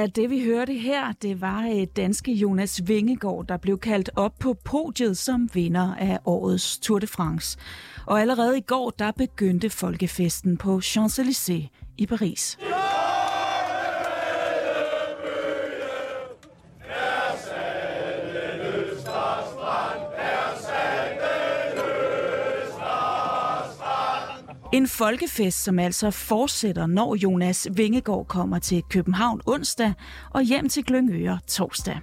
Ja, det vi hørte her, det var danske Jonas Vingegaard, der blev kaldt op på podiet som vinder af årets Tour de France. Og allerede i går, der begyndte folkefesten på Champs-Élysées i Paris. En folkefest, som altså fortsætter, når Jonas Vingegaard kommer til København onsdag og hjem til Glyngøre torsdag.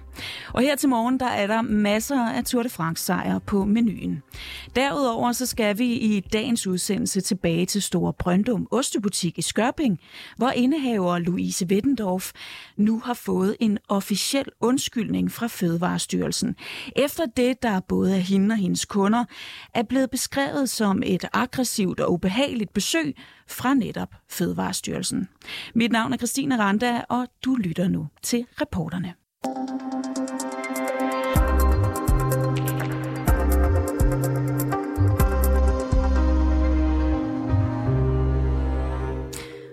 Og her til morgen, der er der masser af Tour de France-sejre på menuen. Derudover så skal vi i dagens udsendelse tilbage til Store Brøndum Ostebutik i Skørping, hvor indehaver Louise Wittendorf nu har fået en officiel undskyldning fra Fødevarestyrelsen. Efter det, der både af hende og hendes kunder er blevet beskrevet som et aggressivt og ubehageligt et besøg fra netop Fødevarestyrelsen. Mit navn er Christine Randa, og du lytter nu til reporterne.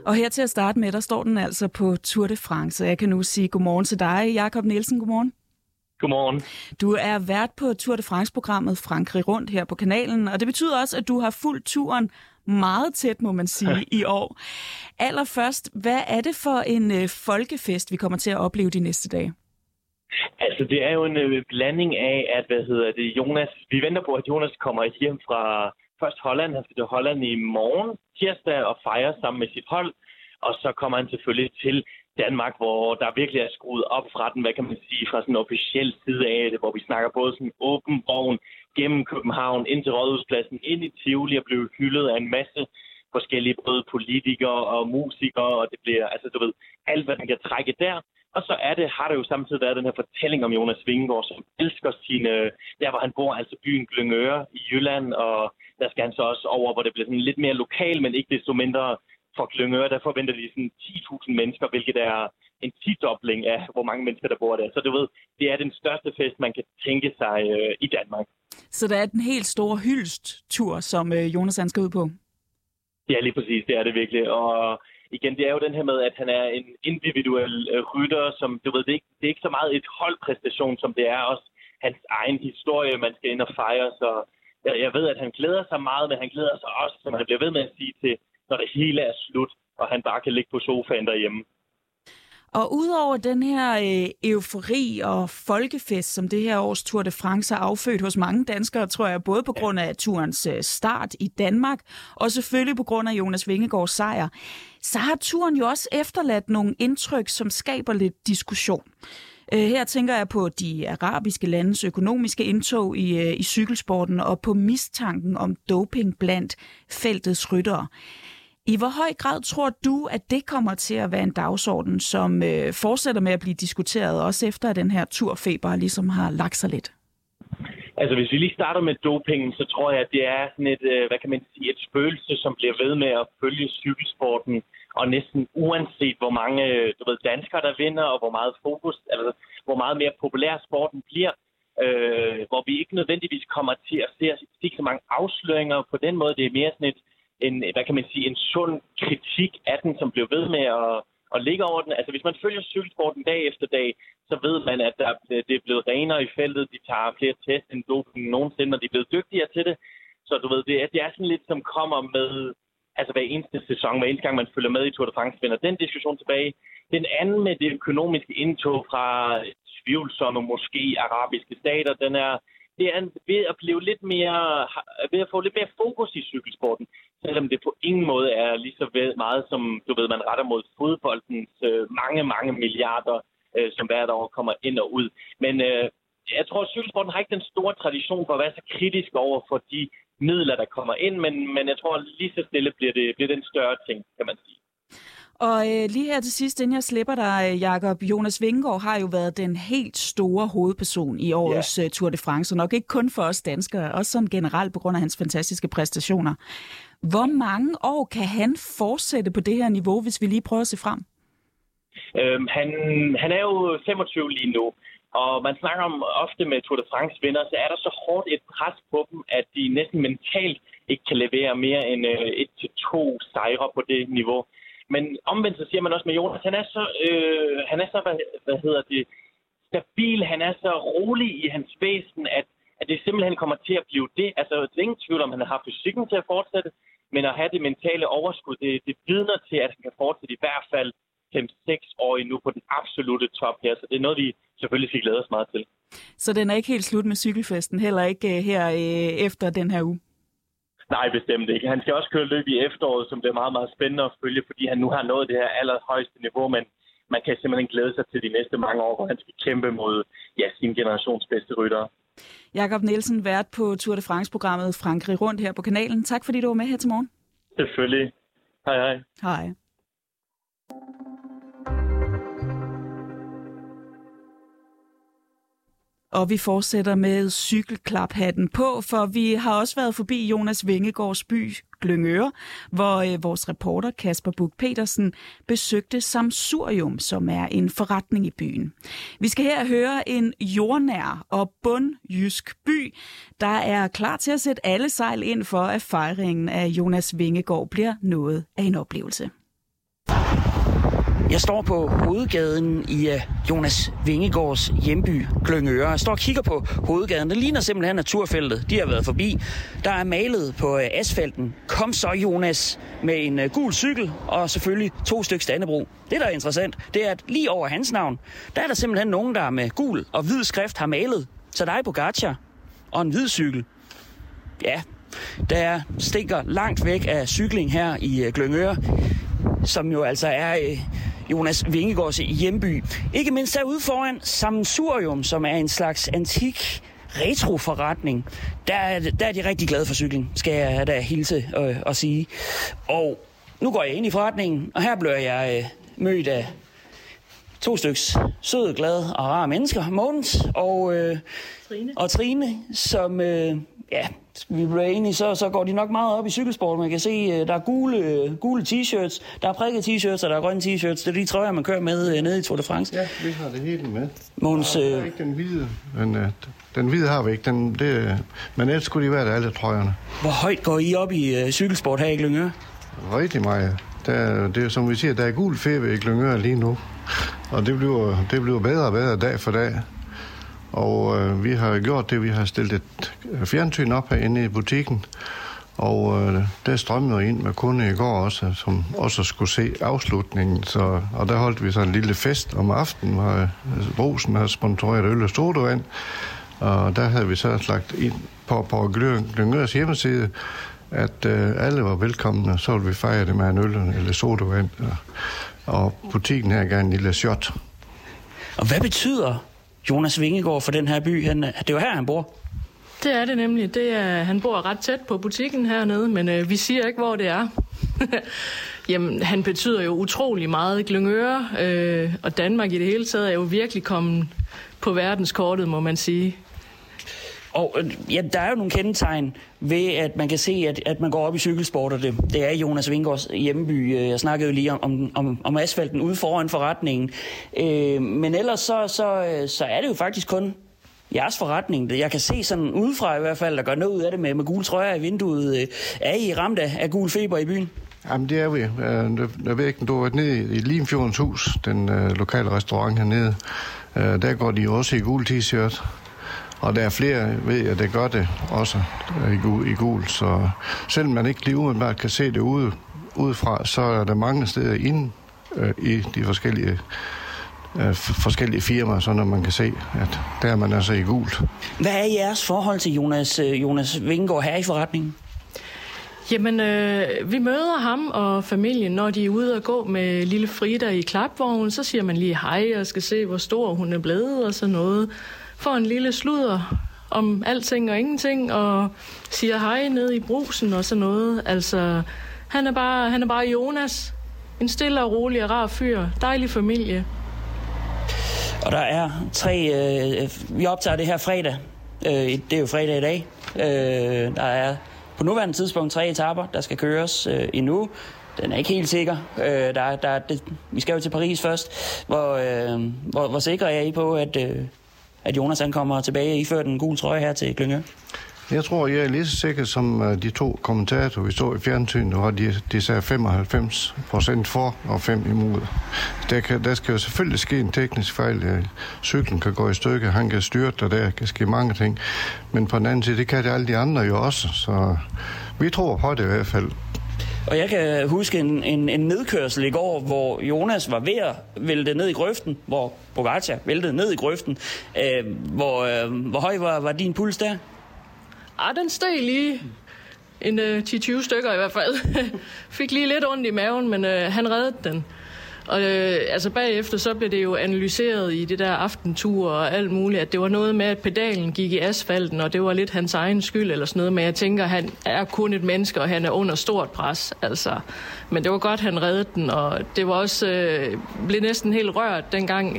Og her til at starte med, der står den altså på Tour de France. Jeg kan nu sige godmorgen til dig, Jacob Nielsen. Godmorgen. Godmorgen. Du er vært på Tour de France-programmet Frankrig Rundt her på kanalen, og det betyder også, at du har fulgt turen meget tæt, må man sige, i år. Allerførst, hvad er det for en folkefest, vi kommer til at opleve de næste dage? Altså, det er jo en blanding af, at Jonas, vi venter på, at Jonas kommer hjem fra først Holland, han skal til Holland i morgen, tirsdag, og fejrer sammen med sit hold, og så kommer han selvfølgelig til Danmark, hvor der virkelig er skruet op fra den, hvad kan man sige, fra sådan en officiel side af det, hvor vi snakker både sådan åben vogn gennem København, ind til Rådhuspladsen, ind i Tivoli og blev hyldet af en masse forskellige både politikere og musikere, og det bliver, altså du ved, alt hvad man kan trække der. Og så er det, har der jo samtidig været den her fortælling om Jonas Vingegaard, som elsker sine, der hvor han bor, altså byen Glyngøre i Jylland, og der skal han så også over, hvor det bliver sådan lidt mere lokal, men ikke desto mindre for Glyngøre, der forventer de sådan 10.000 mennesker, hvilket er en tidobling af, hvor mange mennesker, der bor der. Så du ved, det er den største fest, man kan tænke sig i Danmark. Så der er den helt store hyldsttur, som Jonas han skal ud på? Ja, lige præcis. Det er det virkelig. Og igen, det er jo den her med, at han er en individuel rytter, som du ved, det er ikke så meget et holdpræstation, som det er også hans egen historie, man skal ind og fejre. Så jeg ved, at han glæder sig meget, men han glæder sig også, som han bliver ved med at sige til, når det hele er slut, og han bare kan ligge på sofaen derhjemme. Og udover den her eufori og folkefest, som det her års Tour de France har affødt hos mange danskere, tror jeg, både på grund af turens start i Danmark, og selvfølgelig på grund af Jonas Vingegaards sejr, så har turen jo også efterladt nogle indtryk, som skaber lidt diskussion. Her tænker jeg på de arabiske landes økonomiske indtog i cykelsporten og på mistanken om doping blandt feltets ryttere. I hvor høj grad tror du, at det kommer til at være en dagsorden, som fortsætter med at blive diskuteret, også efter at den her turfeber ligesom har lagt sig lidt? Altså hvis vi lige starter med dopingen, så tror jeg, at det er sådan et, hvad kan man sige, et spøgelse, som bliver ved med at følge cykelsporten. Og næsten uanset, hvor mange danskere, der vinder, og hvor meget fokus, altså hvor meget mere populær sporten bliver, hvor vi ikke nødvendigvis kommer til at se så mange afsløringer. På den måde, det er mere sådan en sund kritik af den, som bliver ved med at ligge over den. Altså hvis man følger cykelsporten dag efter dag, så ved man, at det er blevet renere i feltet. De tager flere test end doping nogensinde, og de er blevet dygtigere til det. Så du ved, det er sådan lidt, som kommer med. Altså hver eneste sæson, hver eneste gang, man følger med i Tour de France, vender den diskussion tilbage. Den anden med det økonomiske indtog fra tvivlsomme, måske arabiske stater, det er ved at blive lidt mere, ved at få lidt mere fokus i cykelsporten, selvom det på ingen måde er lige så meget, som du ved, man retter mod fodboldens mange, mange milliarder, som hvert år kommer ind og ud. Men jeg tror, at cykelsporten har ikke den store tradition for at være så kritisk over for de midler, der kommer ind, men jeg tror lige så stille bliver det en større ting, kan man sige. Og lige her til sidst, inden jeg slipper dig, Jakob, Jonas Vingegaard har jo været den helt store hovedperson i årets Tour de France, nok ikke kun for os danskere, også sådan generelt på grund af hans fantastiske præstationer. Hvor mange år kan han fortsætte på det her niveau, hvis vi lige prøver at se frem? Han er jo 25 lige nu. Og man snakker om ofte med Tour de France vinder, så er der så hårdt et pres på dem, at de næsten mentalt ikke kan levere mere end 1-2 sejre på det niveau. Men omvendt så siger man også med Jonas, han er så, stabil, han er så rolig i hans væsen, at det simpelthen kommer til at blive det. Altså, det er ingen tvivl om, han har fysikken til at fortsætte, men at have det mentale overskud, det vidner til, at han kan fortsætte i hvert fald 5-6 år endnu på den absolutte top her. Så det er noget, vi selvfølgelig skal glæde os meget til. Så den er ikke helt slut med cykelfesten, heller ikke her efter den her uge? Nej, bestemt ikke. Han skal også køre løb i efteråret, som det er meget, meget spændende at følge, fordi han nu har nået det her allerhøjeste niveau, men man kan simpelthen glæde sig til de næste mange år, hvor han skal kæmpe mod sin generations bedste ryttere. Jacob Nielsen, vært på Tour de France-programmet Frankrig rundt her på kanalen. Tak fordi du var med her til morgen. Selvfølgelig. Hej hej. Hej. Og vi fortsætter med cykelklaphatten på, for vi har også været forbi Jonas Vingegaards by, Glyngøre, hvor vores reporter Kasper Buch Petersen besøgte Samsurium, som er en forretning i byen. Vi skal her høre en jordnær og bundjysk by, der er klar til at sætte alle sejl ind for, at fejringen af Jonas Vingegaard bliver noget af en oplevelse. Jeg står på hovedgaden i Jonas Vingegaards hjemby, Glyngøre. Jeg står og kigger på hovedgaden. Det ligner simpelthen naturfeltet, de har været forbi. Der er malet på asfalten. Kom så, Jonas, med en gul cykel og selvfølgelig 2 stykker Dannebro. Det, der er interessant, det er, at lige over hans navn, der er der simpelthen nogen, der med gul og hvid skrift har malet. Så der er Pogačar og en hvid cykel. Ja, der stikker langt væk af cykling her i Glyngøre, som jo altså er Jonas Vingegaards hjemby. Ikke mindst derude foran Samsurium, som er en slags antik retroforretning. Der er de rigtig glade for cykling, skal jeg da hilse og sige. Og nu går jeg ind i forretningen, og her bliver jeg mødt af 2 styks søde, glade og rare mennesker. Mogens og Trine, som... vi bliver enige, så går de nok meget op i cykelsport. Man kan se, der er gule t-shirts, der er prikket t-shirts, og der er grønne t-shirts. Det er de trøjer, man kører med nede i Tour de France. Ja, vi har det hele med. Mogens, der er ikke den hvide, men den hvide har vi ikke. Men ellers skulle de være der, alle trøjerne. Hvor højt går I op i cykelsport her i Glyngøre? Rigtig meget. Det er som vi siger, der er gul feber i Glyngøre lige nu. Og det bliver bedre og bedre dag for dag. Og vi har gjort det, vi har stillet et fjernsyn op herinde i butikken, og der strømmede ind med kunder i går også, som også skulle se afslutningen. Så, og der holdt vi så en lille fest om aftenen, hvor Rosen har sponsoreret øl og sodavand, og der havde vi så lagt ind på Glyngøres hjemmeside, at alle var velkomne, og så ville vi fejre det med en øl eller sodavand, og butikken her gav en lille shot. Og hvad betyder Jonas Vingegaard for den her by? Det er jo her, han bor. Det er det nemlig. Han bor ret tæt på butikken hernede, men vi siger ikke, hvor det er. Jamen, han betyder jo utrolig meget. Glyngøre og Danmark i det hele taget er jo virkelig kommet på verdenskortet, må man sige. Og ja, der er jo nogle kendetegn ved, at man kan se, at man går op i cykelsport, og det er Jonas Vingegaards hjemby. Jeg snakkede jo lige om asfalten ude foran forretningen. Men ellers så er det jo faktisk kun jeres forretning. Jeg kan se sådan udefra i hvert fald, der gør noget ud af det med gule trøjer i vinduet. Er I ramt af gul feber i byen? Jamen, det er vi. Jeg ved ikke, du har været nede i Limfjordens hus, den lokale restaurant hernede. Der går de også i gul t-shirt. Og der er flere, ved jeg, der gør det også i gul. Så selvom man ikke lige umiddelbart kan se det udefra, så er der mange steder inde i de forskellige firmaer, så når man kan se, at der er man altså i gul. Hvad er jeres forhold til Jonas Vingegaard her i forretningen? Jamen, vi møder ham og familien, når de er ude og gå med lille Frida i klapvognen. Så siger man lige hej og skal se, hvor stor hun er blevet og sådan noget. Får en lille sludder om alting og ingenting, og siger hej nede i brusen og sådan noget. Altså, han er bare Jonas. En stille og rolig og rar fyr. Dejlig familie. Og der er 3... vi optager det her fredag. Det er jo fredag i dag. Der er på nuværende tidspunkt 3 etaper, der skal køres endnu. Den er ikke helt sikker. Vi skal jo til Paris først. Hvor sikre er I på, at Jonas han kommer tilbage og ifører den gule trøje her til Glyngøre? Jeg tror, jeg er lige så sikker som de to kommentatorer, vi så i fjernsynet, og de sagde 95% for og 5 imod. Der skal jo selvfølgelig ske en teknisk fejl. Cyklen kan gå i stykker, han kan styrte, og der kan ske mange ting. Men på den anden side, det kan det alle de andre jo også. Så vi tror på det i hvert fald. Og jeg kan huske en nedkørsel i går, hvor Jonas var ved at vælte ned i grøften, hvor Pogačar væltede ned i grøften. Hvor høj var din puls der? Den steg lige en 10-20 stykker i hvert fald. Fik lige lidt ondt i maven, men han reddede den. Og bagefter så blev det jo analyseret i det der aftentur og alt muligt, at det var noget med, at pedalen gik i asfalten, og det var lidt hans egen skyld eller sådan noget. Men jeg tænker, han er kun et menneske, og han er under stort pres. Altså. Men det var godt, han reddede den, og det var også blev næsten helt rørt dengang...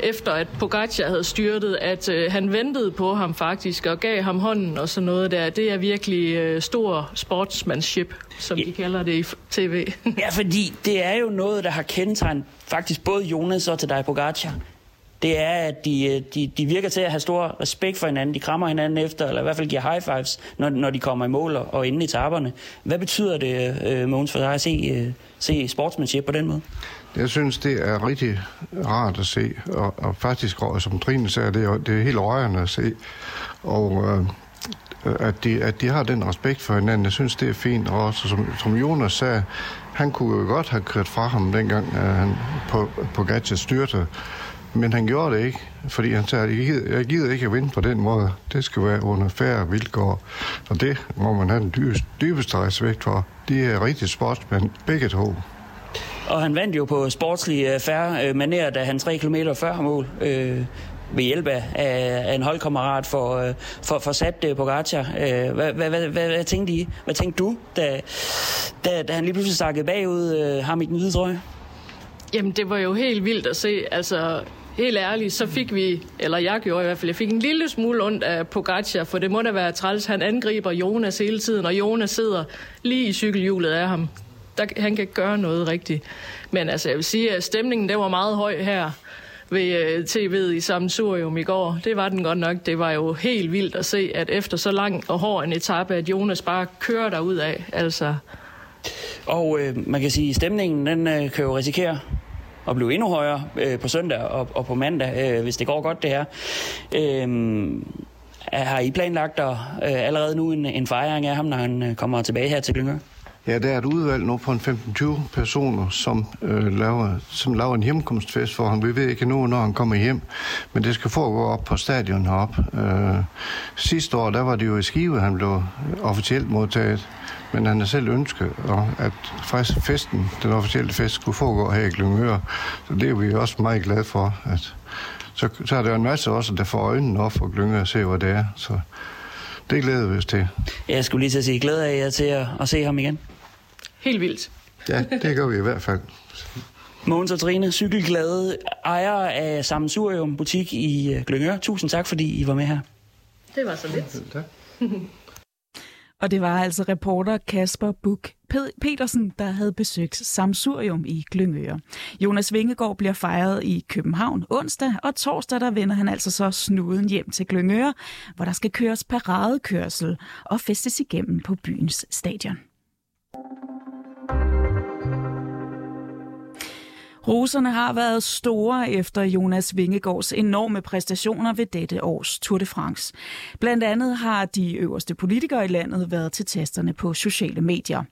efter at Pogačar havde styrtet, at han ventede på ham faktisk og gav ham hånden og sådan noget der. Det er virkelig stor sportsmanship, som de kalder det i tv. Ja, fordi det er jo noget, der har kendetegnet faktisk både Jonas og til dig, Pogačar. Det er, at de virker til at have stor respekt for hinanden. De krammer hinanden efter, eller i hvert fald giver high fives, når de kommer i mål og inde i etaperne. Hvad betyder det, Mogens, for dig at se sportsmanship på den måde? Jeg synes, det er rigtig rart at se, og faktisk, som Trine sagde, det er helt rørende at se, og at de har den respekt for hinanden, jeg synes, det er fint, og også som Jonas sagde, han kunne jo godt have kørt fra ham dengang, han på Pogačar styrte, men han gjorde det ikke, fordi han sagde, jeg gider ikke at vinde på den måde, det skal være under færre vilkår, og det må man have den dybeste respekt for. De er rigtig sportsmænd, begge to. Og han vandt jo på sportslige færre manerer, da han 3 kilometer før mål ved hjælp af en holdkammerat for sat Pogačar. Hvad tænkte I? Hvad tænkte du, da han lige pludselig sakkede bagud ham i den hvide trøje? Jamen, det var jo helt vildt at se. Altså, helt ærligt, så fik vi, eller jeg gjorde i hvert fald, jeg fik en lille smule ondt af Pogačar, for det må da være træls. Han angriber Jonas hele tiden, og Jonas sidder lige i cykelhjulet af ham. Han kan gøre noget rigtigt. Men altså, jeg vil sige, at stemningen der var meget høj her ved tv'et i Samsurium i går. Det var den godt nok. Det var jo helt vildt at se, at efter så lang og hård en etape, at Jonas bare kører derudad. Altså. Og man kan sige, at stemningen den kan jo risikere at blive endnu højere på søndag og på mandag, hvis det går godt det her. Har I planlagt allerede nu en fejring af ham, når han kommer tilbage her til Glyngøre? Ja, der er et udvalg nu på en 15-20 personer, som laver en hjemkomstfest for ham. Vi ved ikke endnu, når han kommer hjem, men det skal foregå op på stadion heroppe. Sidste år, der var det jo i Skive, han blev officielt modtaget, men han har selv ønsket, at festen, den officielle fest, skulle foregå her i Glyngøre. Så det er vi også meget glade for. Så er der en masse også, der får øjnene op for Glyngøre og se, hvad det er, så... Det glæder vi os til. Jeg skulle lige til at sige, glæder jeg jer til at se ham igen? Helt vildt. Ja, det gør vi i hvert fald. Mogens og Trine, cykelglade ejere af Samsurium Butik i Glyngøre. Tusind tak, fordi I var med her. Det var så lidt. Tak. Og det var altså reporter Kasper Buch Petersen, der havde besøgt Samsurium i Glyngøre. Jonas Vingegaard bliver fejret i København onsdag, og torsdag der vender han altså så snuden hjem til Glyngøre, hvor der skal køres paradekørsel og festes igennem på byens stadion. Roserne har været store efter Jonas Vingegaards enorme præstationer ved dette års Tour de France. Blandt andet har de øverste politikere i landet været til tasterne på sociale medier.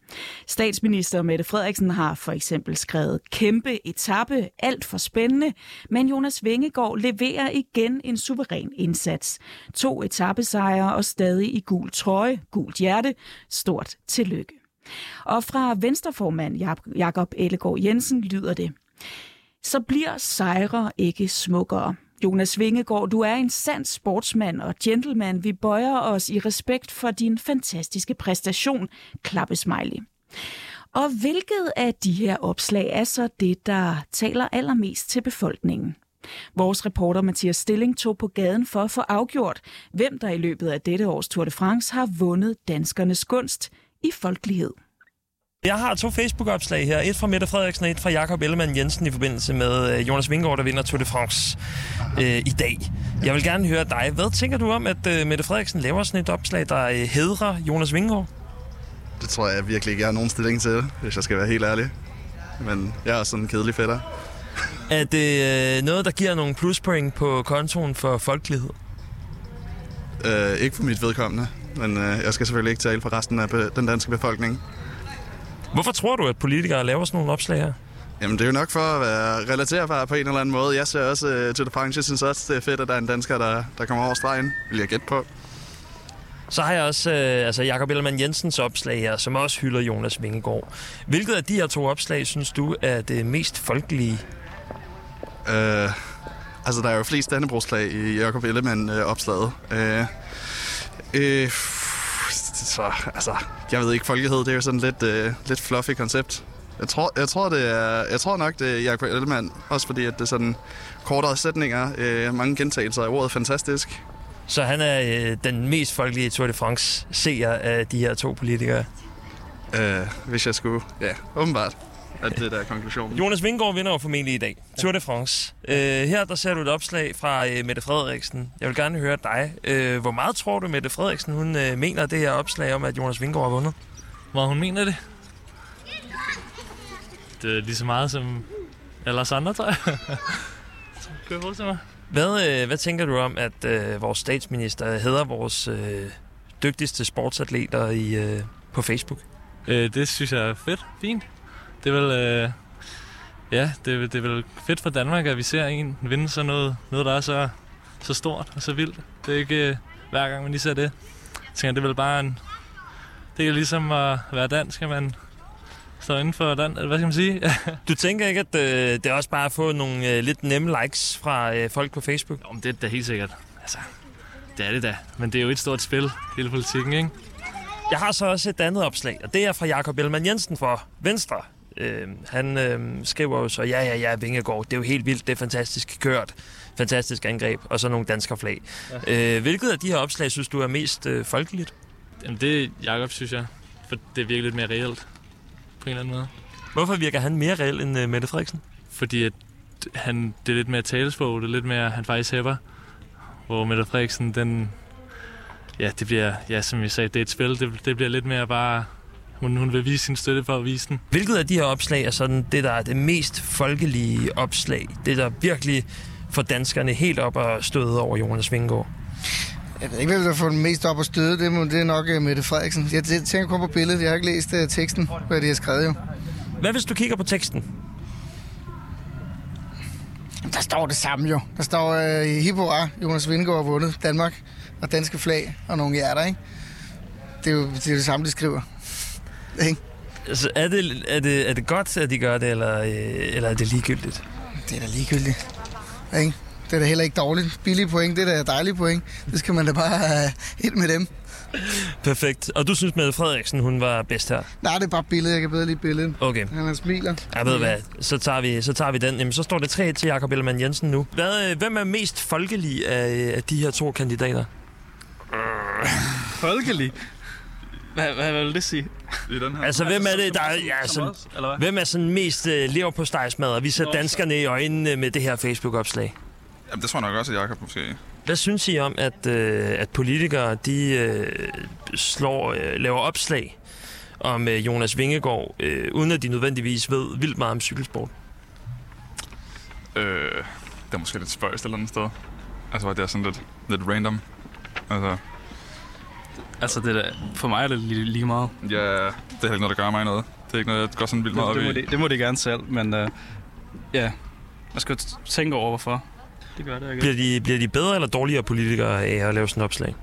Statsminister Mette Frederiksen har for eksempel skrevet kæmpe etape, alt for spændende, men Jonas Vingegaard leverer igen en suveræn indsats. 2 etapesejre og stadig i gul trøje, gult hjerte. Stort tillykke. Og fra venstreformand Jakob Ellemann Jensen lyder det: så bliver sejre ikke smukkere. Jonas Vingegaard, du er en sand sportsmand og gentleman. Vi bøjer os i respekt for din fantastiske præstation. Klappesmiley. Og hvilket af de her opslag er så det, der taler allermest til befolkningen? Vores reporter Mathias Stilling tog på gaden for at få afgjort, hvem der i løbet af dette års Tour de France har vundet danskernes gunst i folkelighed. Jeg har 2 Facebook-opslag her. Et fra Mette Frederiksen og et fra Jakob Ellemann Jensen i forbindelse med Jonas Vingegaard, der vinder Tour de France i dag. Jeg vil gerne høre dig. Hvad tænker du om, at Mette Frederiksen laver sådan et opslag, der hedrer Jonas Vingegaard? Det tror jeg virkelig ikke, jeg har nogen stilling til, hvis jeg skal være helt ærlig. Men jeg er sådan en kedelig fætter. Er det noget, der giver nogle pluspoint på kontoen for folkelighed? Ikke for mit vedkommende, men jeg skal selvfølgelig ikke tale for resten af den danske befolkning. Hvorfor tror du, at politikere laver sådan nogle opslag her? Jamen, det er jo nok for at være relaterbar på en eller anden måde. Jeg ser også Tour de France. Jeg synes også, det er fedt, at der er en dansker, der kommer over stregen. Vil jeg gætte på. Så har jeg også Jakob Ellemann Jensens opslag her, som også hylder Jonas Vingegaard. Hvilket af de her to opslag, synes du, er det mest folkelige? Der er jo flest dannebrogsslag i Jakob Ellemann-opslaget. Jeg ved ikke, folkelighed, det er jo sådan lidt fluffy koncept. Jeg tror nok, det er Jakob Ellemann, også fordi at det er sådan kortere sætninger, mange gentagelser af ordet fantastisk. Så han er den mest folkelige Tour de France-seer af de her to politikere? Hvis jeg skulle. Ja, åbenbart. At det der er konklusionen. Jonas Vingegaard vinder jo formentlig i dag. Tour de France. Her der ser du et opslag fra Mette Frederiksen. Jeg vil gerne høre dig. Hvor meget tror du, Mette Frederiksen hun mener det her opslag om, at Jonas Vingegaard har vundet? Hvor hun mener det? Det er lige så meget som Lars andre, tror jeg. Kan jeg forstå mig? Hvad tænker du om, at vores statsminister hedder vores dygtigste sportsatleter på Facebook? Det synes jeg er fedt. Fint. Det er vel, det er vel fedt for Danmark, at vi ser en vinde sådan noget der er så stort og så vildt. Det er ikke hver gang, man lige ser det. Jeg tænker, det er vel bare det er ligesom at være dansk, at man står inden for den. Hvad skal man sige? Du tænker ikke, at det er også bare at få nogle lidt nemme likes fra folk på Facebook? Jo, men det er da helt sikkert. Altså, det er det da. Men det er jo et stort spil, hele politikken, ikke? Jeg har så også et andet opslag, og det er fra Jakob Ellemann Jensen fra Venstre. Han skriver jo så, ja, Vingegaard, det er jo helt vildt, det er fantastisk kørt, fantastisk angreb, og så nogle danskerflag. Ja. Hvilket af de her opslag synes du er mest folkeligt? Jamen det er Jakob, synes jeg, for det virker lidt mere reelt, på en eller anden måde. Hvorfor virker han mere reelt end Mette Frederiksen? Fordi at det er lidt mere talesprog, det er lidt mere, han faktisk hæpper, hvor Mette Frederiksen, det bliver, som jeg sagde, det er et spil, det bliver lidt mere bare... Hun vil vise sin støtte for at vise den. Hvilket af de her opslag er sådan det, der er det mest folkelige opslag? Det, der virkelig får danskerne helt op og støde over Jonas Vingegaard? Jeg ved ikke, hvem der får den mest op og støde. Det er nok Mette Frederiksen. Jeg tænker kun på billedet. Jeg har ikke læst teksten, hvad de har skrevet jo. Hvad hvis du kigger på teksten? Der står det samme jo. Der står hip hurra, Jonas Vingegaard vundet Danmark og danske flag og nogle hjerter, ikke? Det er det samme, de skriver. Altså, er det godt, at de gør det, eller er det ligegyldigt? Det er da ligegyldigt. Ikke? Det er da heller ikke dårligt. Billige point, det er da dejlige point. Det skal man da bare have ind med dem. Perfekt. Og du synes, Mette Frederiksen, hun var bedst her? Nej, det er bare billedet. Jeg kan bedre lide billedet. Okay. Han smiler. Jeg ved hvad, så tager vi den. Jamen, så står det 3 til Jakob Ellemann Jensen nu. Hvem er mest folkelig af de her to kandidater? Folkelig? Hvad vil det sige? Altså, hvem er det, der hvem er sådan mest leverpostejsmad, og vi ser danskerne i øjnene med det her Facebook-opslag? Jamen, det tror jeg nok også, at Jacob måske. Hvad synes I om, at politikere, de laver opslag om Jonas Vingegaard, uden at de nødvendigvis ved vildt meget om cykelsport? Det er måske lidt spøjst et eller andet sted. Altså, det er sådan lidt random. Altså, det der, for mig er det lige meget. Ja, det er ikke noget, der gør mig noget. Det er ikke noget, jeg går sådan vildt meget op i. Det må det gerne selv, men man skal jo tænke over, hvorfor. Det gør det, ikke? Bliver de bedre eller dårligere politikere af at lave sådan et opslag?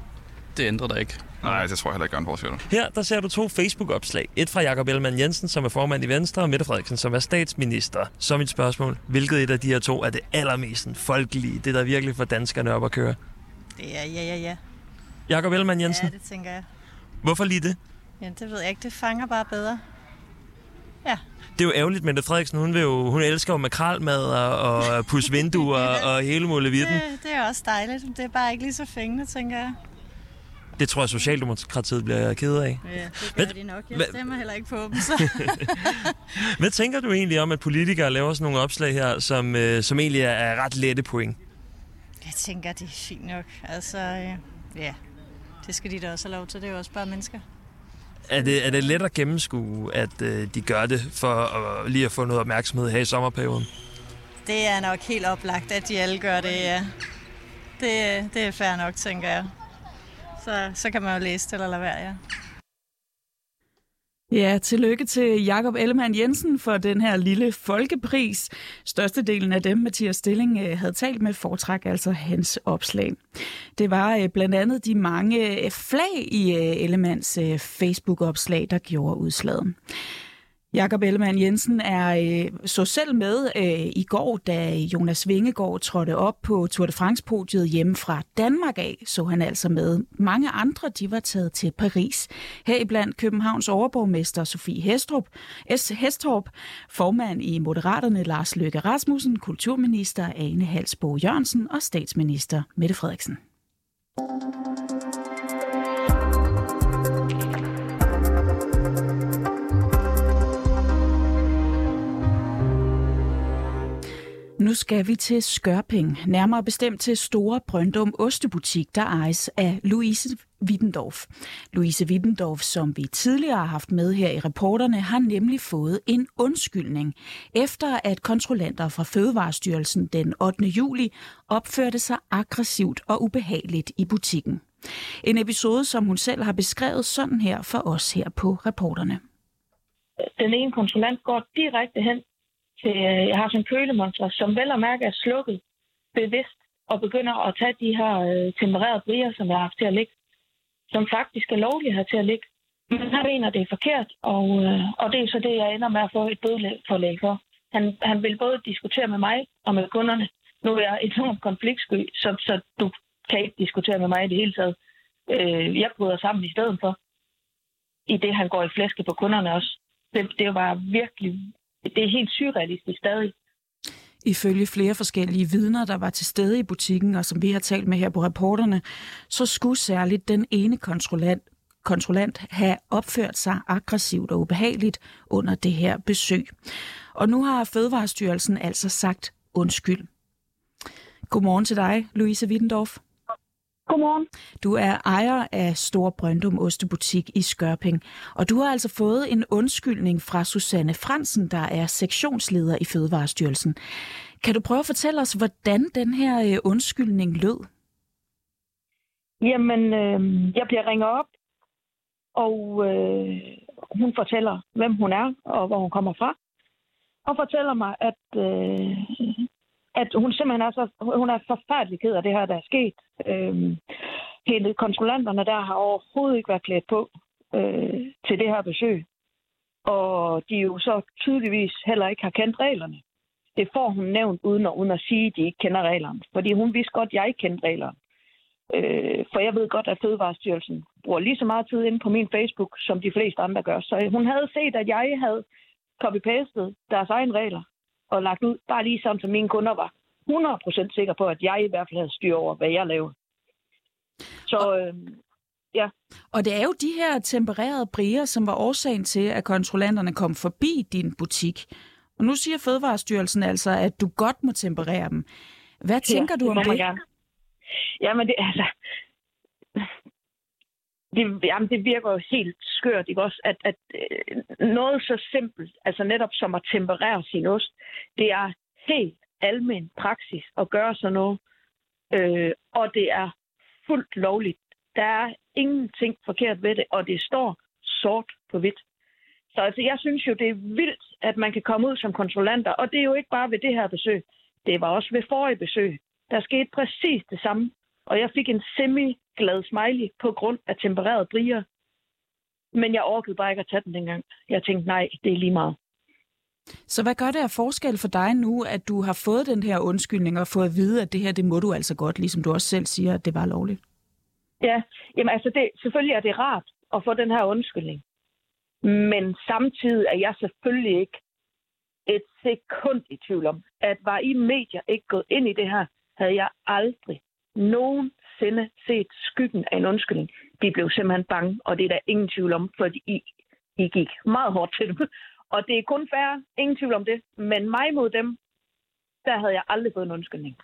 Det ændrer der ikke. Nej, det tror jeg heller ikke gør en forskel. Her, der ser du 2 Facebook-opslag. Et fra Jakob Ellemann Jensen, som er formand i Venstre, og Mette Frederiksen, som er statsminister. Så mit spørgsmål, hvilket et af de her to er det allermest folkelige? Det, der virkelig får danskerne op at køre? Ja. Jakob Ellemann Jensen? Ja, det tænker jeg. Hvorfor lige det? Ja, det ved jeg ikke. Det fanger bare bedre. Ja. Det er jo ærgerligt, Mette Frederiksen, hun elsker jo makrelmad og pusse vinduer og hele muligheden. Det er også dejligt. Det er bare ikke lige så fængende, tænker jeg. Det tror jeg, Socialdemokratiet bliver ked af. Ja, det gør de nok. Jeg stemmer heller ikke på dem, så. Hvad tænker du egentlig om, at politikere laver sådan nogle opslag her, som egentlig er ret lette point? Jeg tænker, det er fint nok. Altså, ja, det skal de da også have lov til. Det er jo også bare mennesker. Er det let at gennemskue, at de gør det for lige at få noget opmærksomhed her i sommerperioden? Det er nok helt oplagt, at de alle gør det, ja. Det er fair nok, tænker jeg. Så kan man jo læse det eller lade være, ja. Ja, tillykke til Jakob Ellemann Jensen for den her lille folkepris. Størstedelen af dem, Mathias Stilling havde talt med, foretræk altså hans opslag. Det var blandt andet de mange flag i Ellemanns Facebook-opslag, der gjorde udslaget. Jakob Ellemann Jensen så selv med i går, da Jonas Vingegaard trådte op på Tour de France-podiet hjemme fra Danmark af, så han altså med. Mange andre, de var taget til Paris. Heriblandt Københavns overborgmester Sofie Hestrup, formand i Moderaterne Lars Løkke Rasmussen, kulturminister Ane Halsbo Jørgensen og statsminister Mette Frederiksen. Nu skal vi til Skørping, nærmere bestemt til Store Brøndum Ostebutik, der ejes af Louise Wittendorf. Louise Wittendorf, som vi tidligere har haft med her i reporterne, har nemlig fået en undskyldning, efter at kontrollanter fra Fødevarestyrelsen den 8. juli opførte sig aggressivt og ubehageligt i butikken. En episode, som hun selv har beskrevet sådan her for os her på reporterne. Den ene kontrollant går direkte hen til, jeg har sådan en kølemonster, som vel og mærke er slukket bevidst og begynder at tage de her tempererede brier, som jeg har haft til at ligge, som faktisk er lovlige her til at ligge. Men han mener, det er forkert, og det er så det, jeg ender med at få et bødeforlæg for. Han vil både diskutere med mig og med kunderne. Nu er jeg enormt konfliktsky, så du kan ikke diskutere med mig i det hele taget. Jeg bryder sammen i stedet for, i det han går i flæske på kunderne også. Det var virkelig... Det er helt surrealistisk stadig. Ifølge flere forskellige vidner, der var til stede i butikken, og som vi har talt med her på reporterne, så skulle særligt den ene kontrollant have opført sig aggressivt og ubehageligt under det her besøg. Og nu har Fødevarestyrelsen altså sagt undskyld. Godmorgen til dig, Louise Wittendorf. Godmorgen. Du er ejer af Store Brøndum Ostebutik i Skørping, og du har altså fået en undskyldning fra Susanne Frandsen, der er sektionsleder i Fødevarestyrelsen. Kan du prøve at fortælle os, hvordan den her undskyldning lød? Jamen, jeg bliver ringet op, og hun fortæller, hvem hun er og hvor hun kommer fra, og fortæller mig, at hun simpelthen hun er forfærdelig ked af det her, der er sket. Hele kontrollanterne der har overhovedet ikke været klædt på til det her besøg. Og de jo så tydeligvis heller ikke har kendt reglerne. Det får hun nævnt uden at sige, at de ikke kender reglerne. Fordi hun vidste godt, at jeg ikke kendte reglerne. For jeg ved godt, at Fødevarestyrelsen bruger lige så meget tid inde på min Facebook, som de fleste andre gør. Så hun havde set, at jeg havde copy-pastet deres egne regler og lagt ud, bare lige sådan, som mine kunder var 100% sikre på, at jeg i hvert fald havde styr over, hvad jeg lavede. Så ja. Og det er jo de her tempererede brier, som var årsagen til, at kontrollanterne kom forbi din butik. Og nu siger Fødevarestyrelsen altså, at du godt må temperere dem. Hvad tænker du om det? Jamen, det virker jo helt skørt, ikke også? At noget så simpelt, altså netop som at temperere sin ost, det er helt almen praksis at gøre sådan noget. Og det er fuldt lovligt. Der er ingenting forkert ved det, og det står sort på hvidt. Så altså, jeg synes jo, det er vildt, at man kan komme ud som kontrollanter, og det er jo ikke bare ved det her besøg. Det var også ved forrige besøg. Der skete præcis det samme, og jeg fik en semi-glad smiley på grund af tempererede brier. Men jeg orkede bare ikke at tage den dengang. Jeg tænkte, nej, det er lige meget. Så hvad gør det af forskel for dig nu, at du har fået den her undskyldning og fået at vide, at det her, det må du altså godt, ligesom du også selv siger, at det var lovligt? Ja, jamen altså selvfølgelig er det rart at få den her undskyldning. Men samtidig er jeg selvfølgelig ikke et sekund i tvivl om, at var I medier ikke gået ind i det her, havde jeg aldrig nogensinde set skyggen af en undskyldning. De blev simpelthen bange, og det er der ingen tvivl om, fordi I gik meget hårdt til dem. Og det er kun fair, ingen tvivl om det. Men mig mod dem, der havde jeg aldrig fået en undskyldning.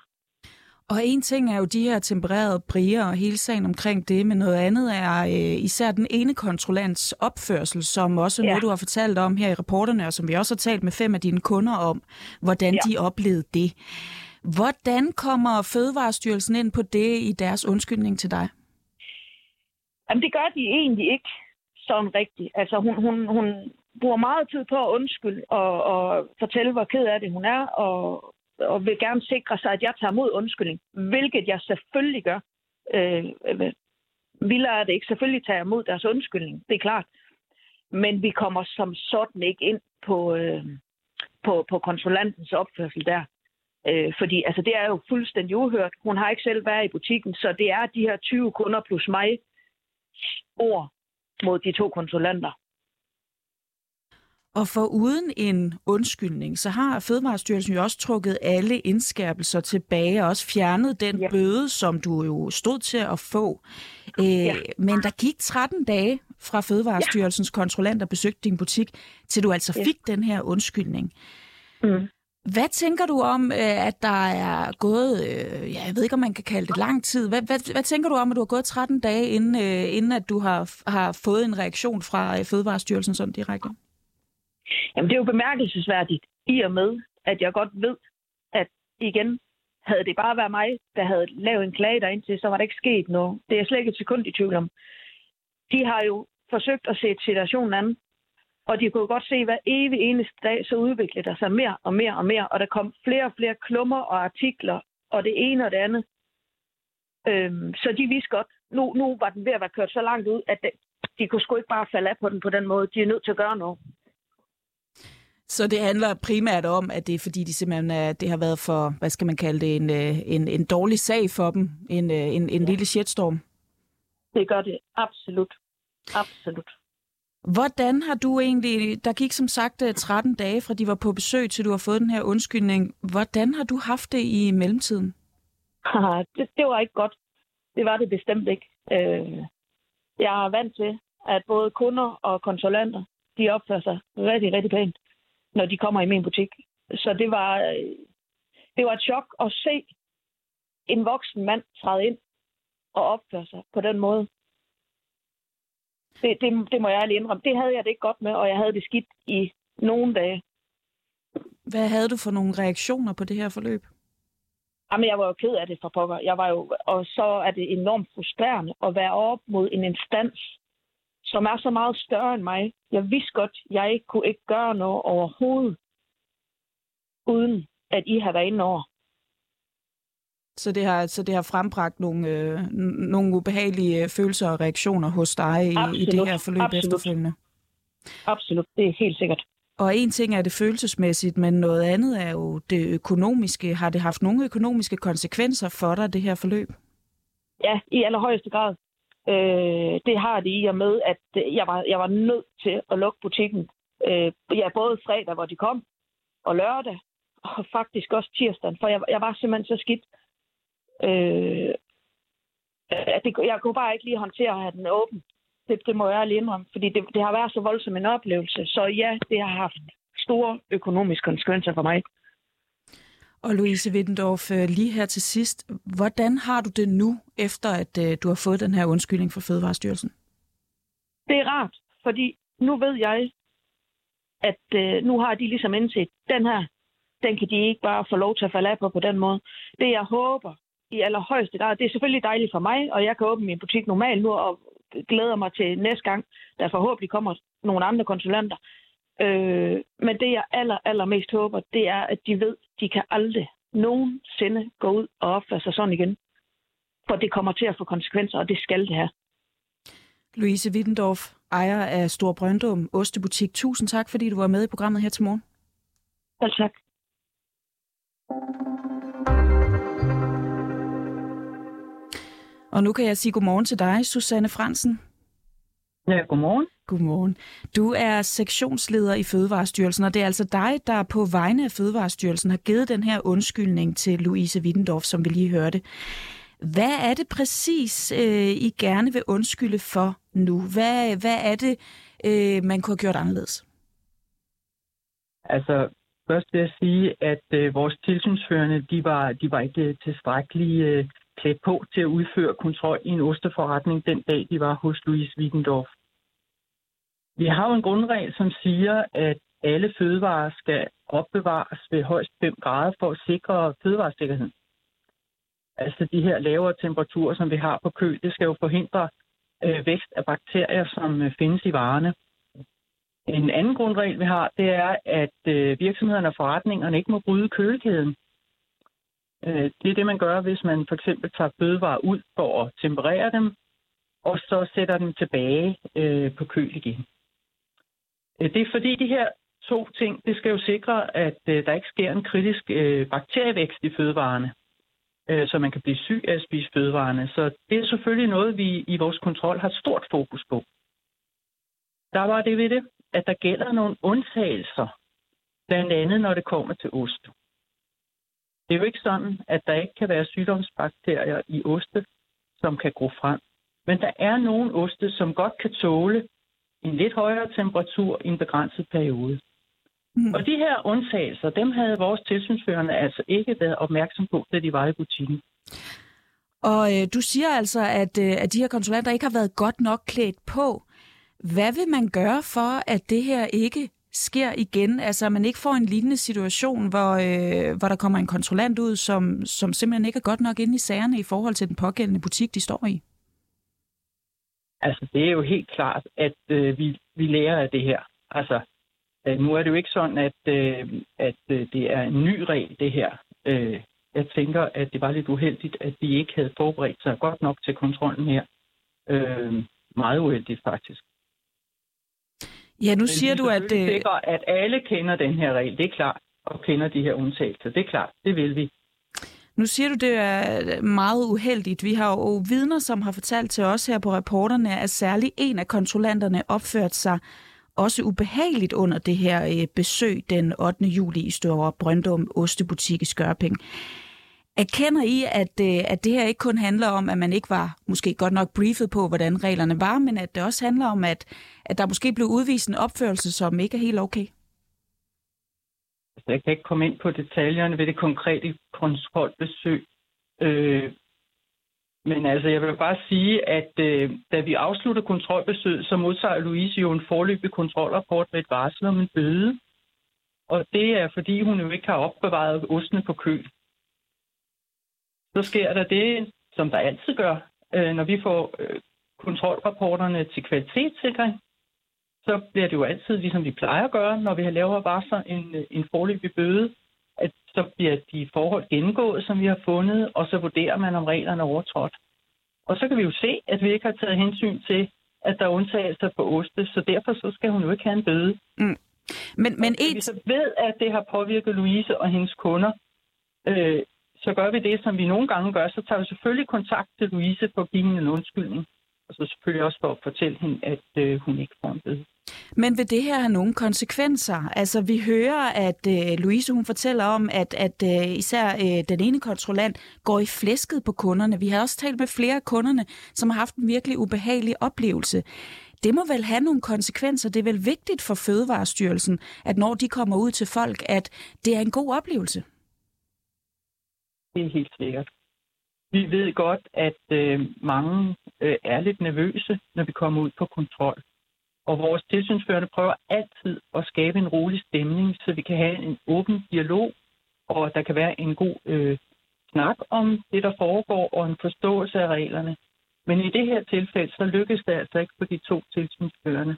Og en ting er jo de her tempererede brier og hele sagen omkring det, men noget andet er især den ene kontrollants opførsel, som også noget, du har fortalt om her i reporterne, og som vi også har talt med 5 af dine kunder om, hvordan de oplevede det. Hvordan kommer Fødevarestyrelsen ind på det i deres undskyldning til dig? Jamen, det gør de egentlig ikke sådan rigtigt. Altså, hun bruger meget tid på at undskylde og fortælle, hvor ked af det hun er, og vil gerne sikre sig, at jeg tager mod undskyldning, hvilket jeg selvfølgelig gør. Vildere er det ikke. Selvfølgelig tager jeg mod deres undskyldning, det er klart. Men vi kommer som sådan ikke ind på konsulentens opførsel der. Fordi altså, det er jo fuldstændig uhørt. Hun har ikke selv været i butikken, så det er de her 20 kunder plus mig ord mod de 2 konsulenter. Og for uden en undskyldning, så har Fødevarestyrelsen jo også trukket alle indskærpelser tilbage og også fjernet den bøde, som du jo stod til at få. Men der gik 13 dage fra Fødevarestyrelsens kontrollant, der besøgte din butik, til du altså fik den her undskyldning. Mm. Hvad tænker du om, at der er gået, jeg ved ikke, om man kan kalde det lang tid. Hvad tænker du om, at du har gået 13 dage, inden at du har fået en reaktion fra Fødevarestyrelsen sådan direkte? Jamen, det er jo bemærkelsesværdigt i og med, at jeg godt ved, at igen, havde det bare været mig, der havde lavet en klage derind til, så var der ikke sket noget. Det er jeg slet ikke et sekund i tvivl om. De har jo forsøgt at se situationen an, og de kunne godt se, at hver evig eneste dag, så udviklede der sig mere og mere og mere, og der kom flere og flere klummer og artikler, og det ene og det andet. Så de vidste godt, nu var den ved at være kørt så langt ud, at de kunne sgu ikke bare falde af på den på den måde. De er nødt til at gøre noget. Så det handler primært om, at det er fordi, de simpelthen det har været for, hvad skal man kalde det, en dårlig sag for dem, en lille shitstorm? Det gør det absolut. Absolut. Hvordan har du egentlig, der gik som sagt 13 dage fra de var på besøg, til du har fået den her undskyldning. Hvordan har du haft det i mellemtiden? Det var ikke godt. Det var det bestemt ikke. Jeg er vant til, at både kunder og konsulenter, de opfører sig rigtig, rigtig pænt, når de kommer i min butik. Så det var et chok at se en voksen mand træde ind og opføre sig på den måde. Det må jeg ærligt indrømme. Det havde jeg det ikke godt med, og jeg havde det skidt i nogle dage. Hvad havde du for nogle reaktioner på det her forløb? Jamen, jeg var jo ked af det for pokker. Og så er det enormt frustrerende at være op mod en instans, som er så meget større end mig. Jeg vidste godt, jeg ikke kunne ikke gøre noget overhovedet, uden at I har været inde over. Så det har frembragt nogle ubehagelige følelser og reaktioner hos dig i det her forløb efterfølgende? Absolut, det er helt sikkert. Og en ting er det følelsesmæssigt, men noget andet er jo det økonomiske. Har det haft nogle økonomiske konsekvenser for dig, det her forløb? Ja, i allerhøjeste grad. Det har det i og med, at jeg var nødt til at lukke butikken. Både fredag, hvor de kom, og lørdag, og faktisk også tirsdagen, for jeg var simpelthen så skidt. Jeg kunne bare ikke lige håndtere at have den åben. Det må jeg lige indrømme, fordi det har været så voldsom en oplevelse. Så ja, det har haft store økonomiske konsekvenser for mig. Og Louise Wittendorf, lige her til sidst, hvordan har du det nu, efter at du har fået den her undskyldning fra Fødevarestyrelsen? Det er rart, fordi nu ved jeg, at nu har de ligesom indset, den her, den kan de ikke bare få lov til at falde af på den måde. Det jeg håber i allerhøjeste grad, det er selvfølgelig dejligt for mig, og jeg kan åbne min butik normalt nu, og glæder mig til næste gang, der forhåbentlig kommer nogle andre konsulenter. Men det jeg allermest håber, det er, at de ved, de kan aldrig nogensinde gå ud og opføre sig sådan igen. For det kommer til at få konsekvenser, og det skal det have. Louise Wittendorf, ejer af Store Brøndum Ostebutik. Tusind tak, fordi du var med i programmet her til morgen. Selv tak. Og nu kan jeg sige godmorgen til dig, Susanne Frandsen. Ja, godmorgen. Godmorgen. Du er sektionsleder i Fødevarestyrelsen, og det er altså dig, der på vegne af Fødevarestyrelsen har givet den her undskyldning til Louise Wittendorf, som vi lige hørte. Hvad er det præcis, I gerne vil undskylde for nu? Hvad er det, man kunne have gjort anderledes? Altså, Først vil jeg sige, at vores tilsynsførende, de var ikke tilstrækkeligt klædt på til at udføre kontrol i en osteforretning den dag, de var hos Louise Wittendorf. Vi har jo en grundregel, som siger, at alle fødevarer skal opbevares ved højst 5 grader for at sikre fødevaresikkerheden. Altså de her lavere temperaturer, som vi har på køl, det skal jo forhindre vækst af bakterier, som findes i varerne. En anden grundregel, vi har, det er, at virksomhederne og forretningerne ikke må bryde kølekæden. Det er det, man gør, hvis man for eksempel tager fødevarer ud for at temperere dem, og så sætter dem tilbage på køl igen. Det er fordi de her 2 ting, det skal jo sikre, at der ikke sker en kritisk bakterievækst i fødevarerne, så man kan blive syg af at spise fødevarerne. Så det er selvfølgelig noget, vi i vores kontrol har stort fokus på. Der var det ved det, at der gælder nogle undtagelser, blandt andet når det kommer til ost. Det er jo ikke sådan, at der ikke kan være sygdomsbakterier i oste, som kan gro frem. Men der er nogle oste, som godt kan tåle en lidt højere temperatur i en begrænset periode. Og de her undtagelser, dem havde vores tilsynsførende altså ikke været opmærksom på, da de var i butikken. Og du siger altså, at de her konsulenter ikke har været godt nok klædt på. Hvad vil man gøre for, at det her ikke sker igen? Altså, man ikke får en lignende situation, hvor der kommer en kontrollant ud, som simpelthen ikke er godt nok inde i sagerne i forhold til den pågældende butik, de står i? Altså, det er jo helt klart, at vi lærer af det her. Altså, nu er det jo ikke sådan, at det er en ny regel, det her. Jeg tænker, at det var lidt uheldigt, at de ikke havde forberedt sig godt nok til kontrollen her. Meget uheldigt, faktisk. Ja, nu siger du, at... Vi er sikker, at alle kender den her regel, det er klart, og kender de her undtagelser, det er klart, det vil vi. Nu siger du, det er meget uheldigt. Vi har jo vidner, som har fortalt til os her på reporterne, at særlig en af kontrollanterne opførte sig også ubehageligt under det her besøg den 8. juli i Store Brøndum Ostebutik i Skørping. Erkender I, at det her ikke kun handler om, at man ikke var måske godt nok briefet på, hvordan reglerne var, men at det også handler om, at der måske blev udvist en opførelse, som ikke er helt okay? Jeg kan ikke komme ind på detaljerne ved det konkrete kontrolbesøg. Men altså, jeg vil bare sige, at da vi afslutter kontrolbesøget, så modtager Louise jo en foreløbig kontrolrapport med et varsel om en bøde. Og det er, fordi hun jo ikke har opbevaret ostene på køl. Så sker der det, som der altid gør, når vi får kontrolrapporterne til kvalitetssikring. Så bliver det jo altid, ligesom vi plejer at gøre, når vi har lavet varsler en foreløbig bøde, at så bliver de forhold gennemgået, som vi har fundet, og så vurderer man, om reglerne er overtrådt. Og så kan vi jo se, at vi ikke har taget hensyn til, at der er undtagelser på oste, så derfor så skal hun jo ikke have en bøde. Mm. Men hvis vi så ved, at det har påvirket Louise og hendes kunder, så gør vi det, som vi nogle gange gør, så tager vi selvfølgelig kontakt til Louise for at give hende en undskyldning, og så selvfølgelig også for at fortælle hende, at hun ikke får en bøde. Men vil det her have nogle konsekvenser? Altså, vi hører, at Louise, hun fortæller om, at især den ene kontrollant går i flæsket på kunderne. Vi har også talt med flere af kunderne, som har haft en virkelig ubehagelig oplevelse. Det må vel have nogle konsekvenser. Det er vel vigtigt for Fødevarestyrelsen, at når de kommer ud til folk, at det er en god oplevelse? Det er helt sikkert. Vi ved godt, at mange er lidt nervøse, når vi kommer ud på kontrol. Og vores tilsynsførende prøver altid at skabe en rolig stemning, så vi kan have en åben dialog, og der kan være en god snak om det, der foregår, og en forståelse af reglerne. Men i det her tilfælde, så lykkes det altså ikke for de 2 tilsynsførende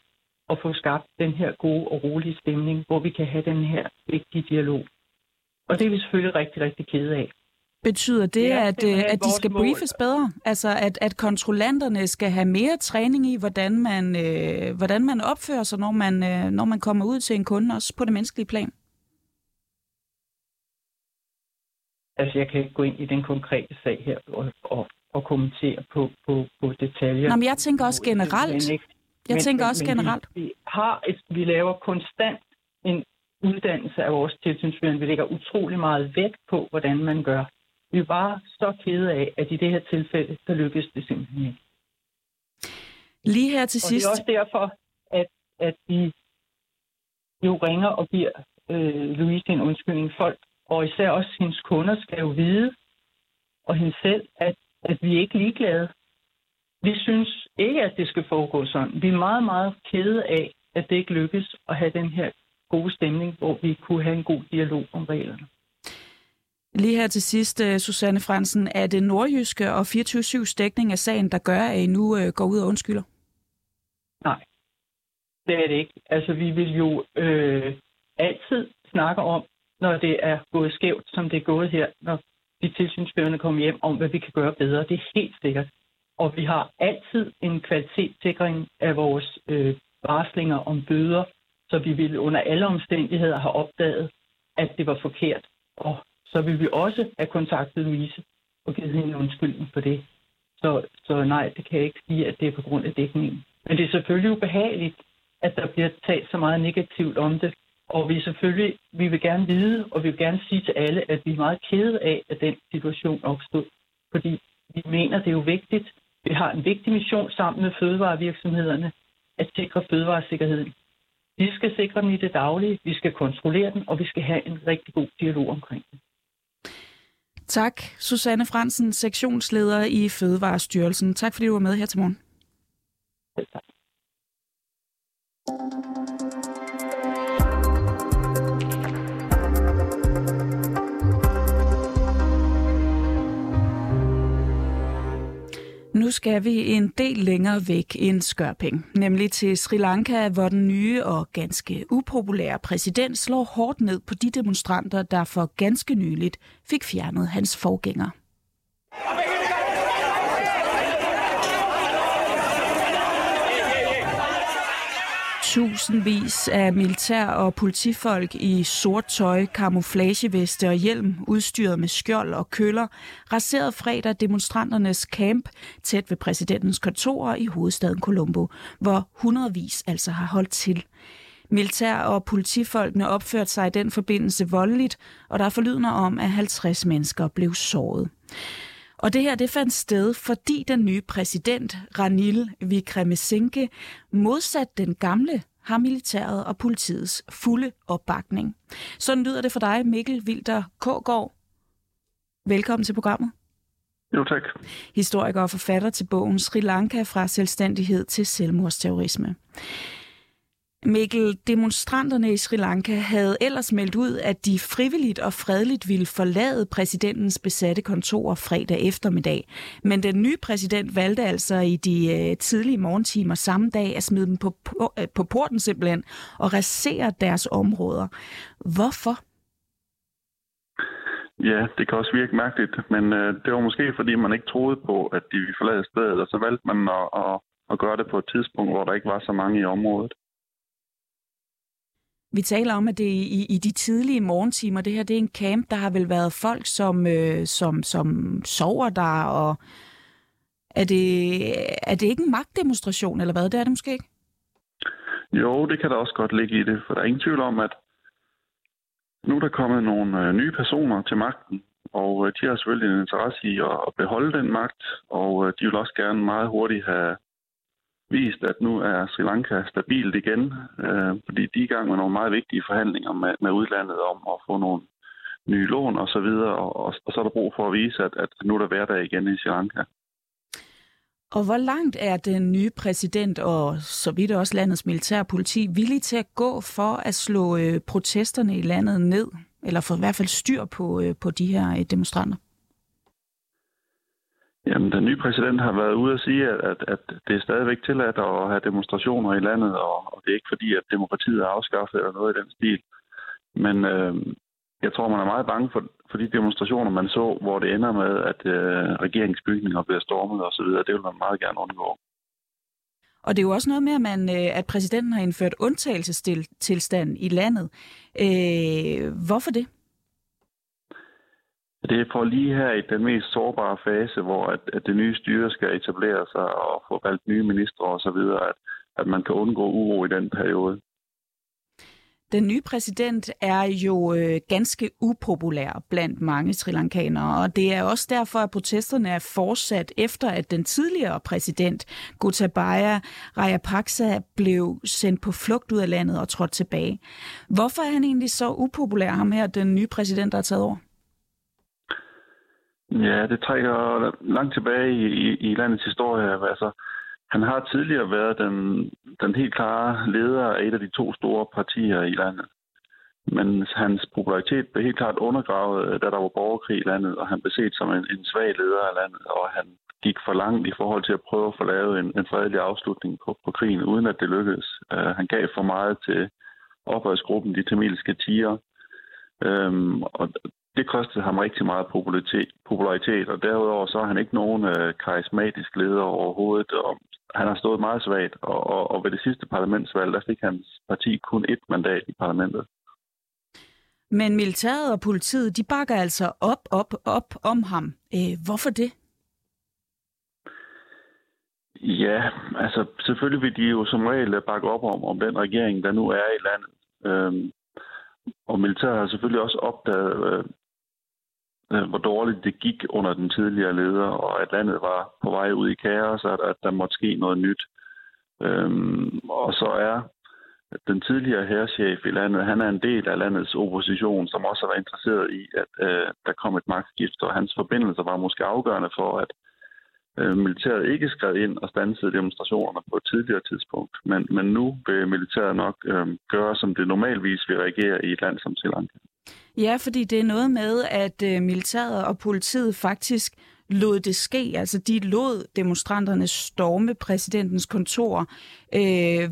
at få skabt den her gode og rolige stemning, hvor vi kan have den her vigtige dialog. Og det er vi selvfølgelig rigtig, rigtig kede af. Betyder det, at de skal briefes bedre? Altså, at kontrollanterne skal have mere træning i, hvordan man opfører sig, når man kommer ud til en kunde, også på det menneskelige plan? Altså, jeg kan ikke gå ind i den konkrete sag her og kommentere på detaljer. Nå, men jeg tænker også generelt. Vi laver konstant en uddannelse af vores tilsynsførende. Vi lægger utrolig meget vægt på, hvordan man gør. Vi er bare så kede af, at i det her tilfælde, der lykkes det simpelthen ikke. Lige her til sidst. Og det er også derfor, at vi jo ringer og giver Louise en undskyldning. Folk, og især også hendes kunder, skal jo vide, og hende selv, at vi ikke er ligeglade. Vi synes ikke, at det skal foregå sådan. Vi er meget, meget kede af, at det ikke lykkes at have den her gode stemning, hvor vi kunne have en god dialog om reglerne. Lige her til sidst, Susanne Frandsen, er det nordjyske og 24/7's dækning af sagen, der gør, at I nu går ud og undskylder? Nej, det er det ikke. Altså, vi vil jo altid snakke om, når det er gået skævt, som det er gået her, når de tilsynsførende kommer hjem, om hvad vi kan gøre bedre. Det er helt sikkert. Og vi har altid en kvalitetssikring af vores varslinger om bøder, så vi ville under alle omstændigheder have opdaget, at det var forkert. Og så vil vi også have kontaktet Louise og givet hende en undskyldning for det. Så nej, det kan jeg ikke sige, at det er på grund af dækningen. Men det er selvfølgelig ubehageligt, at der bliver talt så meget negativt om det. Og vi vil gerne vide, og vi vil gerne sige til alle, at vi er meget kede af, at den situation opstod. Fordi vi mener, det er jo vigtigt. Vi har en vigtig mission sammen med fødevarevirksomhederne at sikre fødevaresikkerheden. Vi skal sikre den i det daglige, vi skal kontrollere den, og vi skal have en rigtig god dialog omkring det. Tak, Susanne Frandsen, sektionsleder i Fødevarestyrelsen. Tak fordi du var med her til morgen. Selv tak. Nu skal vi en del længere væk end Skørping, nemlig til Sri Lanka, hvor den nye og ganske upopulære præsident slår hårdt ned på de demonstranter, der for ganske nyligt fik fjernet hans forgænger. Tusindvis af militær og politifolk i sort tøj, kamuflageveste og hjelm, udstyret med skjold og køller, raserede fredag demonstranternes camp tæt ved præsidentens kontorer i hovedstaden Colombo, hvor hundredvis altså har holdt til. Militær og politifolkene opførte sig i den forbindelse voldeligt, og der er forlydender om, at 50 mennesker blev såret. Og det her, det fandt sted, fordi den nye præsident, Ranil Wickremesinghe, modsat den gamle, har militæret og politiets fulde opbakning. Sådan lyder det for dig, Mikkel Vilde-Kårgård. Velkommen til programmet. Jo, tak. Historiker og forfatter til bogen Sri Lanka fra selvstændighed til selvmordsterrorisme. Mikkel, demonstranterne i Sri Lanka havde ellers meldt ud, at de frivilligt og fredeligt ville forlade præsidentens besatte kontor fredag eftermiddag. Men den nye præsident valgte altså i de tidlige morgentimer samme dag at smide dem på porten simpelthen og rasere deres områder. Hvorfor? Ja, det kan også virke mærkeligt, men det var måske fordi man ikke troede på, at de ville forlade stedet, og så valgte man at gøre det på et tidspunkt, hvor der ikke var så mange i området. Vi taler om, at det er i de tidlige morgentimer. Det her, det er en camp, der har vel været folk, som sover der. Og er det ikke en magtdemonstration, eller hvad? Det er det måske ikke? Jo, det kan der også godt ligge i det. For der er ingen tvivl om, at nu er der kommet nogle nye personer til magten. Og de har selvfølgelig en interesse i at beholde den magt. Og de vil også gerne meget hurtigt have vist, at nu er Sri Lanka stabilt igen, fordi de er i gang med nogle meget vigtige forhandlinger med udlandet om at få nogle nye lån og så videre, og så er der brug for at vise, at nu er der hverdag igen i Sri Lanka. Og hvor langt er den nye præsident og så vidt også landets militærpoliti villige til at gå for at slå protesterne i landet ned, eller for i hvert fald styr på de her demonstranter? Jamen, den nye præsident har været ude at sige, at det er stadigvæk tilladt at have demonstrationer i landet, og det er ikke fordi, at demokratiet er afskaffet eller noget i den stil. Men jeg tror, man er meget bange for de demonstrationer, man så, hvor det ender med, at regeringsbygninger bliver stormet osv. Det vil man meget gerne undgå. Og det er jo også noget med, at, at præsidenten har indført undtagelsestilstand i landet. Hvorfor det? Det er for lige her i den mest sårbare fase, hvor at det nye styre skal etablere sig og få valgt nye ministre osv., at man kan undgå uro i den periode. Den nye præsident er jo ganske upopulær blandt mange srilankanere, og det er også derfor, at protesterne er fortsat efter, at den tidligere præsident, Gotabaya Rajapaksa, blev sendt på flugt ud af landet og trådte tilbage. Hvorfor er han egentlig så upopulær, ham her, den nye præsident, der er taget over? Ja, det trækker langt tilbage i landets historie. Altså, han har tidligere været den helt klare leder af et af de to store partier i landet. Men hans popularitet blev helt klart undergravet, da der var borgerkrig i landet, og han blev set som en svag leder af landet, og han gik for langt i forhold til at prøve at få lavet en fredelig afslutning på krigen, uden at det lykkedes. Han gav for meget til oprørsgruppen, de tamilske tiger, og det kostede ham rigtig meget popularitet, og derudover så er han ikke nogen karismatisk leder overhovedet, og han har stået meget svagt, og ved det sidste parlamentsvalg, der fik hans parti kun ét mandat i parlamentet. Men militæret og politiet, de bakker altså op om ham. Hvorfor det? Ja, altså selvfølgelig vil de jo som regel bakke op om den regering, der nu er i landet. Og militæret har selvfølgelig også opdaget, hvor dårligt det gik under den tidligere leder, og at landet var på vej ud i kaos, og at der måtte ske noget nyt. Og så er den tidligere hærchef i landet, han er en del af landets opposition, som også var interesseret i, at der kom et magtskifte, og hans forbindelser var måske afgørende for, at militæret ikke skred ind og standsede demonstrationerne på et tidligere tidspunkt. Men nu vil militæret nok gøre, som det normalvis vil reagere i et land som Sri Lanka. Ja, fordi det er noget med, at militæret og politiet faktisk lod det ske. Altså, de lod demonstranterne storme præsidentens kontor,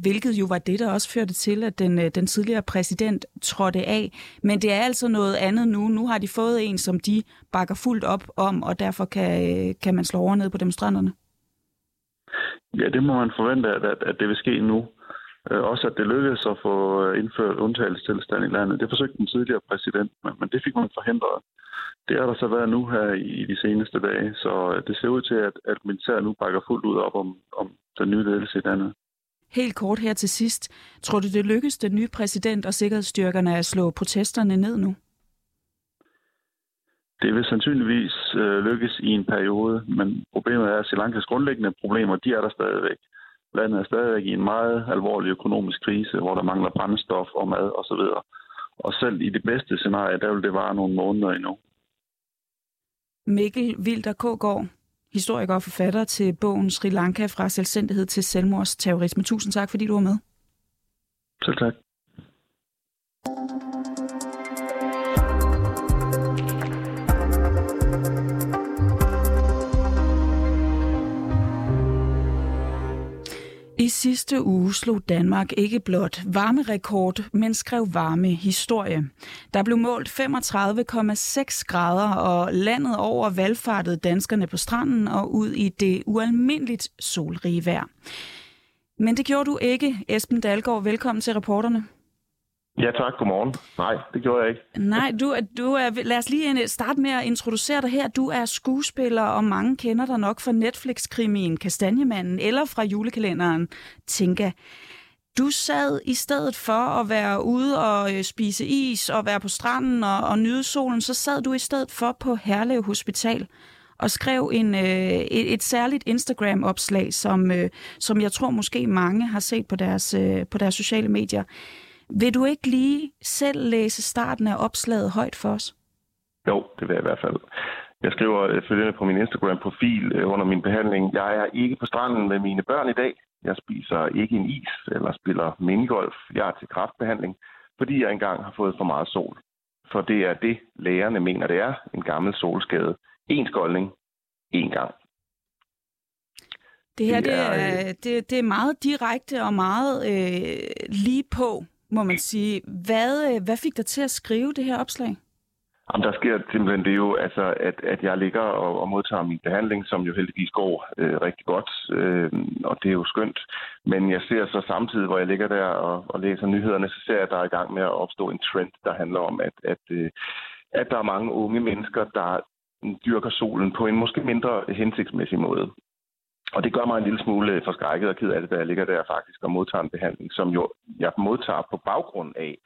hvilket jo var det, der også førte til, at den tidligere præsident trådte af. Men det er altså noget andet nu. Nu har de fået en, som de bakker fuldt op om, og derfor kan man slå over ned på demonstranterne. Ja, det må man forvente, at det vil ske nu. Også at det lykkedes at få indført undtagelsestilstand i landet. Det forsøgte den tidligere præsident, men det fik man forhindret. Det har der så været nu her i de seneste dage, så det ser ud til, at militæret nu bakker fuldt ud op om den nye ledelse i landet. Helt kort her til sidst. Tror du, det lykkedes den nye præsident og sikkerhedsstyrkerne at slå protesterne ned nu? Det vil sandsynligvis lykkes i en periode, men problemet er, at Sri Lankas grundlæggende problemer, de er der stadigvæk. Landet er stadigvæk i en meget alvorlig økonomisk krise, hvor der mangler brændstof og mad osv. Og selv i det bedste scenarie, der vil det vare nogle måneder endnu. Mikkel Vilde-Kårgård, historiker og forfatter til bogen Sri Lanka fra selvstændighed til selvmordsterrorisme. Tusind tak, fordi du var med. Selv tak. I sidste uge slog Danmark ikke blot varmerekord, men skrev varmehistorie. Der blev målt 35,6 grader, og landet over valfartede danskerne på stranden og ud i det ualmindeligt solrige vejr. Men det gjorde du ikke, Esben Dahlgaard. Velkommen til reporterne. Ja tak, godmorgen. Nej, det gjorde jeg ikke. Nej, lad os lige starte med at introducere dig her. Du er skuespiller, og mange kender dig nok fra Netflix-krimien Kastanjemanden eller fra julekalenderen Tinka. Du sad i stedet for at være ude og spise is og være på stranden og nyde solen, så sad du i stedet for på Herlev Hospital og skrev et særligt Instagram-opslag, som jeg tror måske mange har set på deres sociale medier. Vil du ikke lige selv læse starten af opslaget højt for os? Jo, det vil jeg i hvert fald. Jeg skriver følgende på min Instagram-profil under min behandling. Jeg er ikke på stranden med mine børn i dag. Jeg spiser ikke en is eller spiller minigolf. Jeg er til kræftbehandling, fordi jeg engang har fået for meget sol. For det er det, lægerne mener, det er. En gammel solskade. En skoldning. En gang. Det her det er meget direkte og meget lige på, må man sige. Hvad fik dig til at skrive det her opslag? Jamen, der sker simpelthen det jo, altså, at jeg ligger og modtager min behandling, som jo heldigvis går rigtig godt, og det er jo skønt. Men jeg ser så samtidig, hvor jeg ligger der og læser nyhederne, så ser jeg, at der er i gang med at opstå en trend, der handler om, at der er mange unge mennesker, der dyrker solen på en måske mindre hensigtsmæssig måde. Og det gør mig en lille smule forskrækket og ked af det, da jeg ligger der faktisk og modtager en behandling, som jo jeg modtager på baggrund af,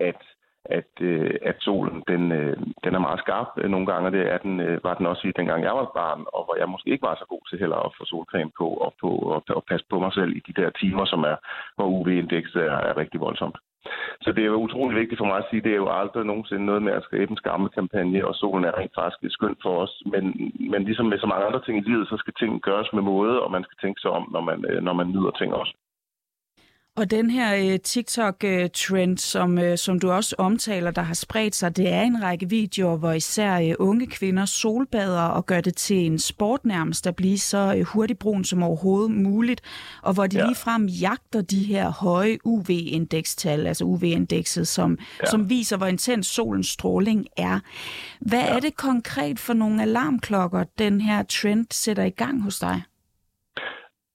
at solen den er meget skarp nogle gange, og det er var den også i dengang jeg var barn, og hvor jeg måske ikke var så god til heller at få solcreme på og passe på mig selv i de der timer, som er, hvor UV-indekset er rigtig voldsomt. Så det er jo utrolig vigtigt for mig at sige, det er jo aldrig nogensinde noget med at skabe en skammekampagne, og solen er rent faktisk skønt for os. Men ligesom med så mange andre ting i livet, så skal ting gøres med måde, og man skal tænke sig om, når man nyder ting også. Og den her TikTok-trend, som du også omtaler, der har spredt sig, det er en række videoer, hvor især unge kvinder solbader og gør det til en sport nærmest at blive så hurtigbrun som overhovedet muligt, og hvor de ligefrem jagter de her høje UV-indekstal, altså UV-indekset, som viser, hvor intens solens stråling er. Hvad er det konkret for nogle alarmklokker, den her trend sætter i gang hos dig?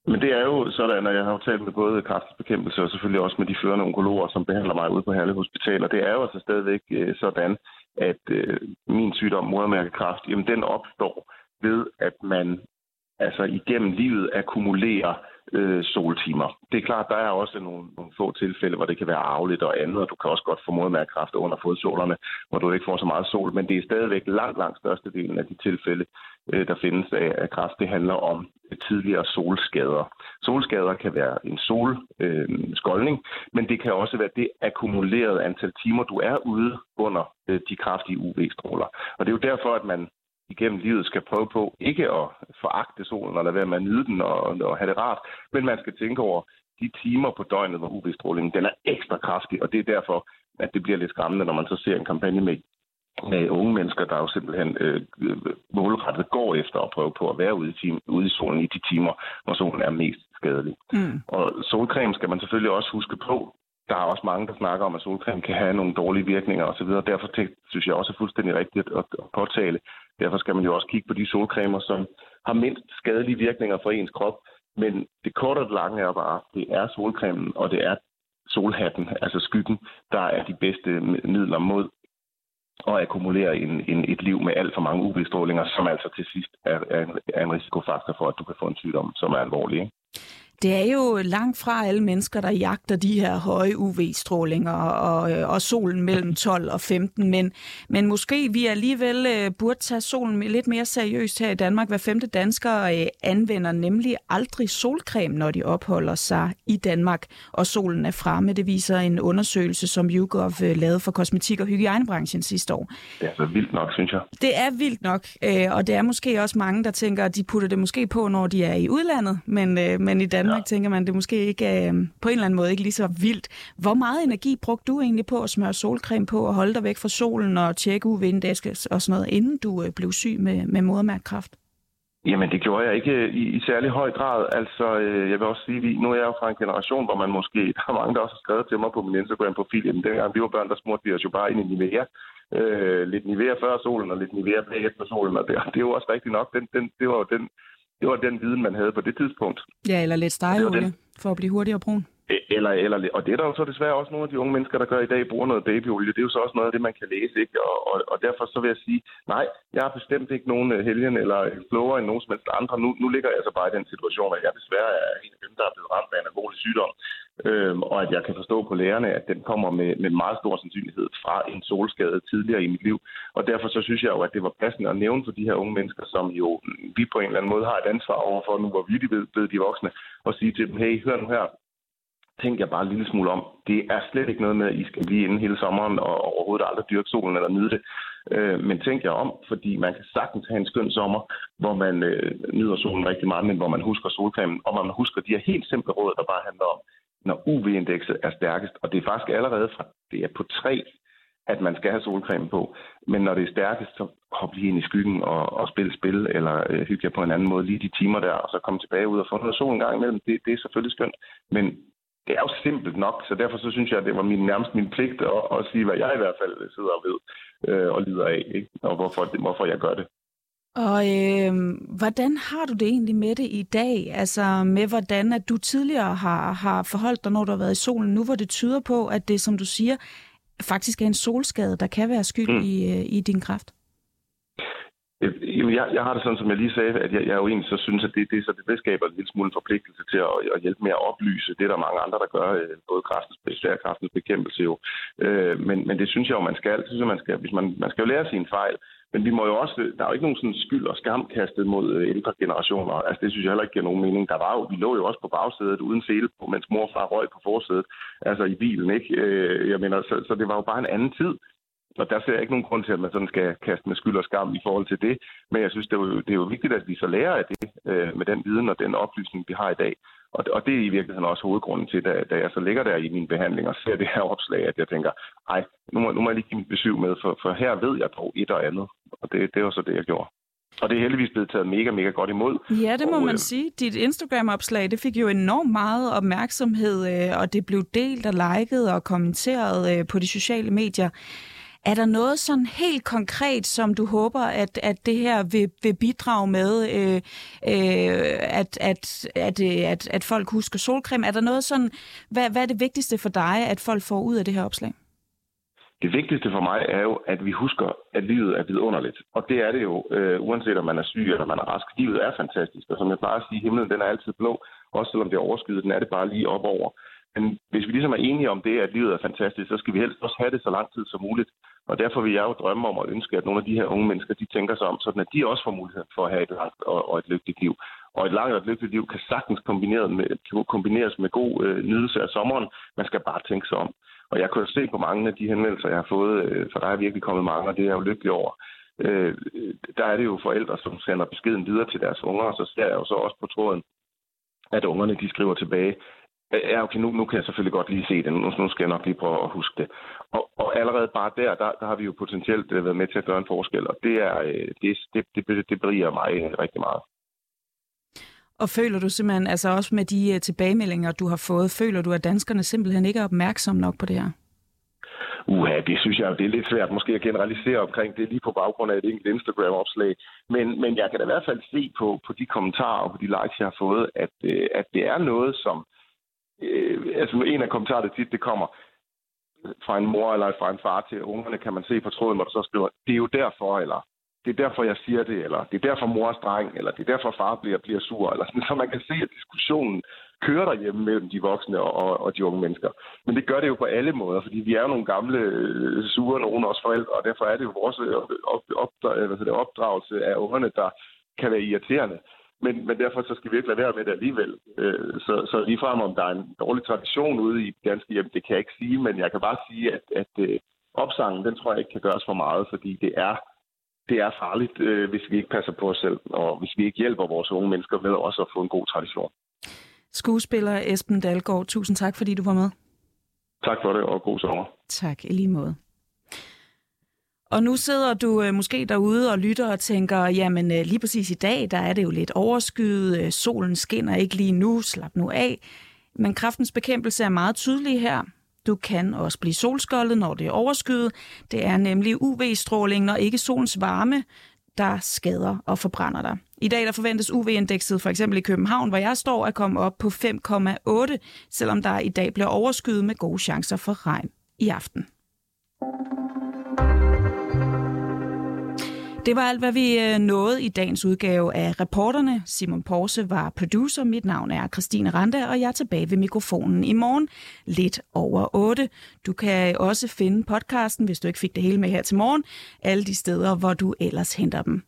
Men det er jo sådan, og jeg har jo talt med både kræftbekæmpelse og selvfølgelig også med de førende onkologer, som behandler mig ude på Herlev Hospital, og det er jo altså stadigvæk sådan, at min sygdom, modermærkekræft, jamen den opstår ved, at man altså igennem livet akkumulerer soltimer. Det er klart, der er også nogle få tilfælde, hvor det kan være arveligt og andet, og du kan også godt få modermærkekræft under fodsålerne, hvor du ikke får så meget sol, men det er stadigvæk langt størstedelen af de tilfælde, der findes af kræft. Det handler om tidligere solskader. Solskader kan være en solskoldning, men det kan også være det akkumulerede antal timer, du er ude under de kraftige UV-stråler. Og det er jo derfor, at man igennem livet skal prøve på ikke at foragte solen og lade være med at nyde den og have det rart, men man skal tænke over de timer på døgnet, hvor UV-strålingen den er ekstra kraftig, og det er derfor, at det bliver lidt skræmmende, når man så ser en kampagne med unge mennesker, der jo simpelthen målrettet går efter at prøve på at være ude i solen i de timer, hvor solen er mest skadelig. Mm. Og solcreme skal man selvfølgelig også huske på. Der er også mange, der snakker om, at solcreme kan have nogle dårlige virkninger osv., og derfor synes jeg også er fuldstændig rigtigt at påtale. Derfor skal man jo også kigge på de solcremer, som har mindst skadelige virkninger for ens krop. Men det korte og det lange er bare, det er solcremen, og det er solhatten, altså skyggen, der er de bedste midler mod og akkumulere et liv med alt for mange UV-strålinger, som altså til sidst er en risikofaktor for, at du kan få en sygdom, som er alvorlig. Ikke? Det er jo langt fra alle mennesker, der jagter de her høje UV-strålinger og solen mellem 12 og 15, men måske vi alligevel burde tage solen lidt mere seriøst her i Danmark. Hver femte dansker anvender nemlig aldrig solcreme, når de opholder sig i Danmark, og solen er fremme. Det viser en undersøgelse, som YouGov lavede for kosmetik- og hygiejnebranchen sidste år. Det er altså vildt nok, synes jeg. Det er vildt nok, og det er måske også mange, der tænker, at de putter det måske på, når de er i udlandet, men i Danmark tænker man, det måske ikke på en eller anden måde ikke lige så vildt. Hvor meget energi brugte du egentlig på at smøre solcreme på og holde dig væk fra solen og tjekke UV-indekset og sådan noget, inden du blev syg med modermærkekræft? Jamen, det gjorde jeg ikke i særlig høj grad. Altså, jeg vil også sige, at nu er jeg jo fra en generation, hvor man måske, der er mange, der også har skrevet til mig på min Instagram-profil, jamen dengang vi var børn, der smurte vi os jo bare ind i Nivea. Lidt Nivea før solen og lidt Nivea efter solen, og det er jo også rigtigt nok. Det var den viden, man havde på det tidspunkt. Ja, eller lidt stegeolie, for at blive hurtigere brun. Og det er der jo så desværre også nogle af de unge mennesker, der gør i dag, bruger noget babyolie. Det er jo så også noget af det, man kan læse, ikke? Og derfor så vil jeg sige, nej, jeg har bestemt ikke nogen helgen eller klogere end nogen som helst andre. Nu ligger jeg altså bare i den situation, at jeg desværre er en af dem, der er blevet ramt af en alvorlig sygdom. Og at jeg kan forstå på lærerne, at den kommer med meget stor sandsynlighed fra en solskade tidligere i mit liv. Og derfor så synes jeg jo, at det var passende at nævne for de her unge mennesker, som jo vi på en eller anden måde har et ansvar overfor nu, hvor vi ved de voksne, og sige til dem, hey, hør nu her. Tænk jeg bare en lille smule om. Det er slet ikke noget med, at I skal blive inde hele sommeren og overhovedet aldrig dyrke solen eller nyde det. Men tænk jer om, fordi man kan sagtens have en skøn sommer, hvor man nyder solen rigtig meget, men hvor man husker solcremen, og man husker de her helt simple råd, der bare handler om, når UV-indekset er stærkest. Og det er faktisk allerede fra, det er på 3, at man skal have solcreme på. Men når det er stærkest, så hop lige ind i skyggen og spil, eller hygge jer på en anden måde lige de timer der, og så komme tilbage ud og få noget sol en gang imellem. Det er selvfølgelig skønt, men det er jo simpelt nok, så derfor så synes jeg, at det var nærmest min pligt at sige, hvad jeg i hvert fald sidder og ved og lider af, ikke? Og hvorfor jeg gør det. Og hvordan har du det egentlig med det i dag? Altså med hvordan at du tidligere har forholdt dig, når du har været i solen, nu hvor det tyder på, at det, som du siger, faktisk er en solskade, der kan være skyld i din kræft? Jeg har det sådan, som jeg lige sagde, at jeg jo egentlig så synes, at det skaber en lille smule forpligtelse til at hjælpe med at oplyse. Det er der mange andre, der gør, både kræftens bekæmpelse jo. Men det synes jeg jo, man skal. Hvis man skal jo lære sine fejl. Men vi må jo også, der er jo ikke nogen sådan skyld og skam kastet mod ældre generationer. Altså det synes jeg heller ikke giver nogen mening. Vi lå jo også på bagsædet uden sele, mens mor og far røg på forsædet, altså i bilen, ikke? Jeg mener, så det var jo bare en anden tid. Og der ser jeg ikke nogen grund til, at man sådan skal kaste med skyld og skam i forhold til det. Men jeg synes, det er jo vigtigt, at vi så lærer af det med den viden og den oplysning, vi har i dag. Og det er i virkeligheden også hovedgrunden til, da jeg så ligger der i min behandling og ser det her opslag, at jeg tænker, ej, nu må jeg lige give mit besøg med, for her ved jeg dog et og andet. Og det var så det, jeg gjorde. Og det er heldigvis blevet taget mega, mega godt imod. Ja, det må man sige. Dit Instagram-opslag, det fik jo enormt meget opmærksomhed, og det blev delt og liket og kommenteret på de sociale medier. Er der noget sådan helt konkret, som du håber, at det her vil bidrage med, at folk husker solcreme? Er der noget sådan, hvad er det vigtigste for dig, at folk får ud af det her opslag? Det vigtigste for mig er jo, at vi husker, at livet er vidunderligt. Og det er det jo, uanset om man er syg eller man er rask. Livet er fantastisk, og som jeg plejer at sige, himlen den er altid blå. Også selvom det er overskyet, den er det bare lige op over. Men hvis vi ligesom er enige om det, at livet er fantastisk, så skal vi helst også have det så lang tid som muligt. Og derfor vil jeg jo drømme om og ønske, at nogle af de her unge mennesker, de tænker sig om, sådan at de også får mulighed for at have et langt og et lykkeligt liv. Og et langt og et lykkeligt liv kan sagtens kombineres med god nydelse af sommeren. Man skal bare tænke sig om. Og jeg kunne jo se på mange af de henvendelser, jeg har fået, for der er virkelig kommet mange, og det er jeg jo lykkelig over. Der er det jo forældre, som sender beskeden videre til deres unger, og så ser jeg jo så også på tråden, at ungerne de skriver tilbage, ja, okay, nu kan jeg selvfølgelig godt lige se det. Nu skal jeg nok lige prøve at huske det. Og allerede bare der har vi jo potentielt været med til at gøre en forskel, og det beriger mig rigtig meget. Og føler du simpelthen, altså også med de tilbagemeldinger, du har fået, føler du, at danskerne simpelthen ikke er opmærksomme nok på det her? Uha, det synes jeg, det er lidt svært måske at generalisere omkring det lige på baggrund af et enkelt Instagram-opslag. Men jeg kan da i hvert fald se på de kommentarer og på de likes, jeg har fået, at det er noget, som altså en af kommentarerne tit, det kommer fra en mor eller fra en far til ungerne, kan man se på tråden, hvor der så skriver, det er jo derfor, eller det er derfor, jeg siger det, eller det er derfor, mor er streng, eller det er derfor, far bliver sur, eller sådan, så man kan se, at diskussionen kører derhjemme mellem de voksne og de unge mennesker. Men det gør det jo på alle måder, fordi vi er jo nogle gamle sure, nogle også forældre, og derfor er det jo vores opdragelse af ungerne, der kan være irriterende. Men derfor så skal vi ikke lade være med det alligevel. Så ligefrem om der er en dårlig tradition ude i danske hjem, det kan jeg ikke sige, men jeg kan bare sige, at opsangen, den tror jeg ikke kan gøres for meget, fordi det er farligt, hvis vi ikke passer på os selv, og hvis vi ikke hjælper vores unge mennesker med også at få en god tradition. Skuespiller Esben Dahlgaard, tusind tak, fordi du var med. Tak for det, og god sommer. Tak, i lige måde. Og nu sidder du måske derude og lytter og tænker, jamen lige præcis i dag, der er det jo lidt overskyet, solen skinner ikke lige nu, slap nu af. Men kræftens bekæmpelse er meget tydelig her. Du kan også blive solskoldet, når det er overskyet. Det er nemlig UV-stråling, når ikke solens varme, der skader og forbrænder dig. I dag der forventes UV-indekset, for eksempel i København, hvor jeg står, at komme op på 5,8, selvom der i dag bliver overskyet med gode chancer for regn i aften. Det var alt, hvad vi nåede i dagens udgave af Reporterne. Simon Porse var producer. Mit navn er Christine Randa, og jeg er tilbage ved mikrofonen i morgen lidt over 8. Du kan også finde podcasten, hvis du ikke fik det hele med her til morgen, alle de steder, hvor du ellers henter dem.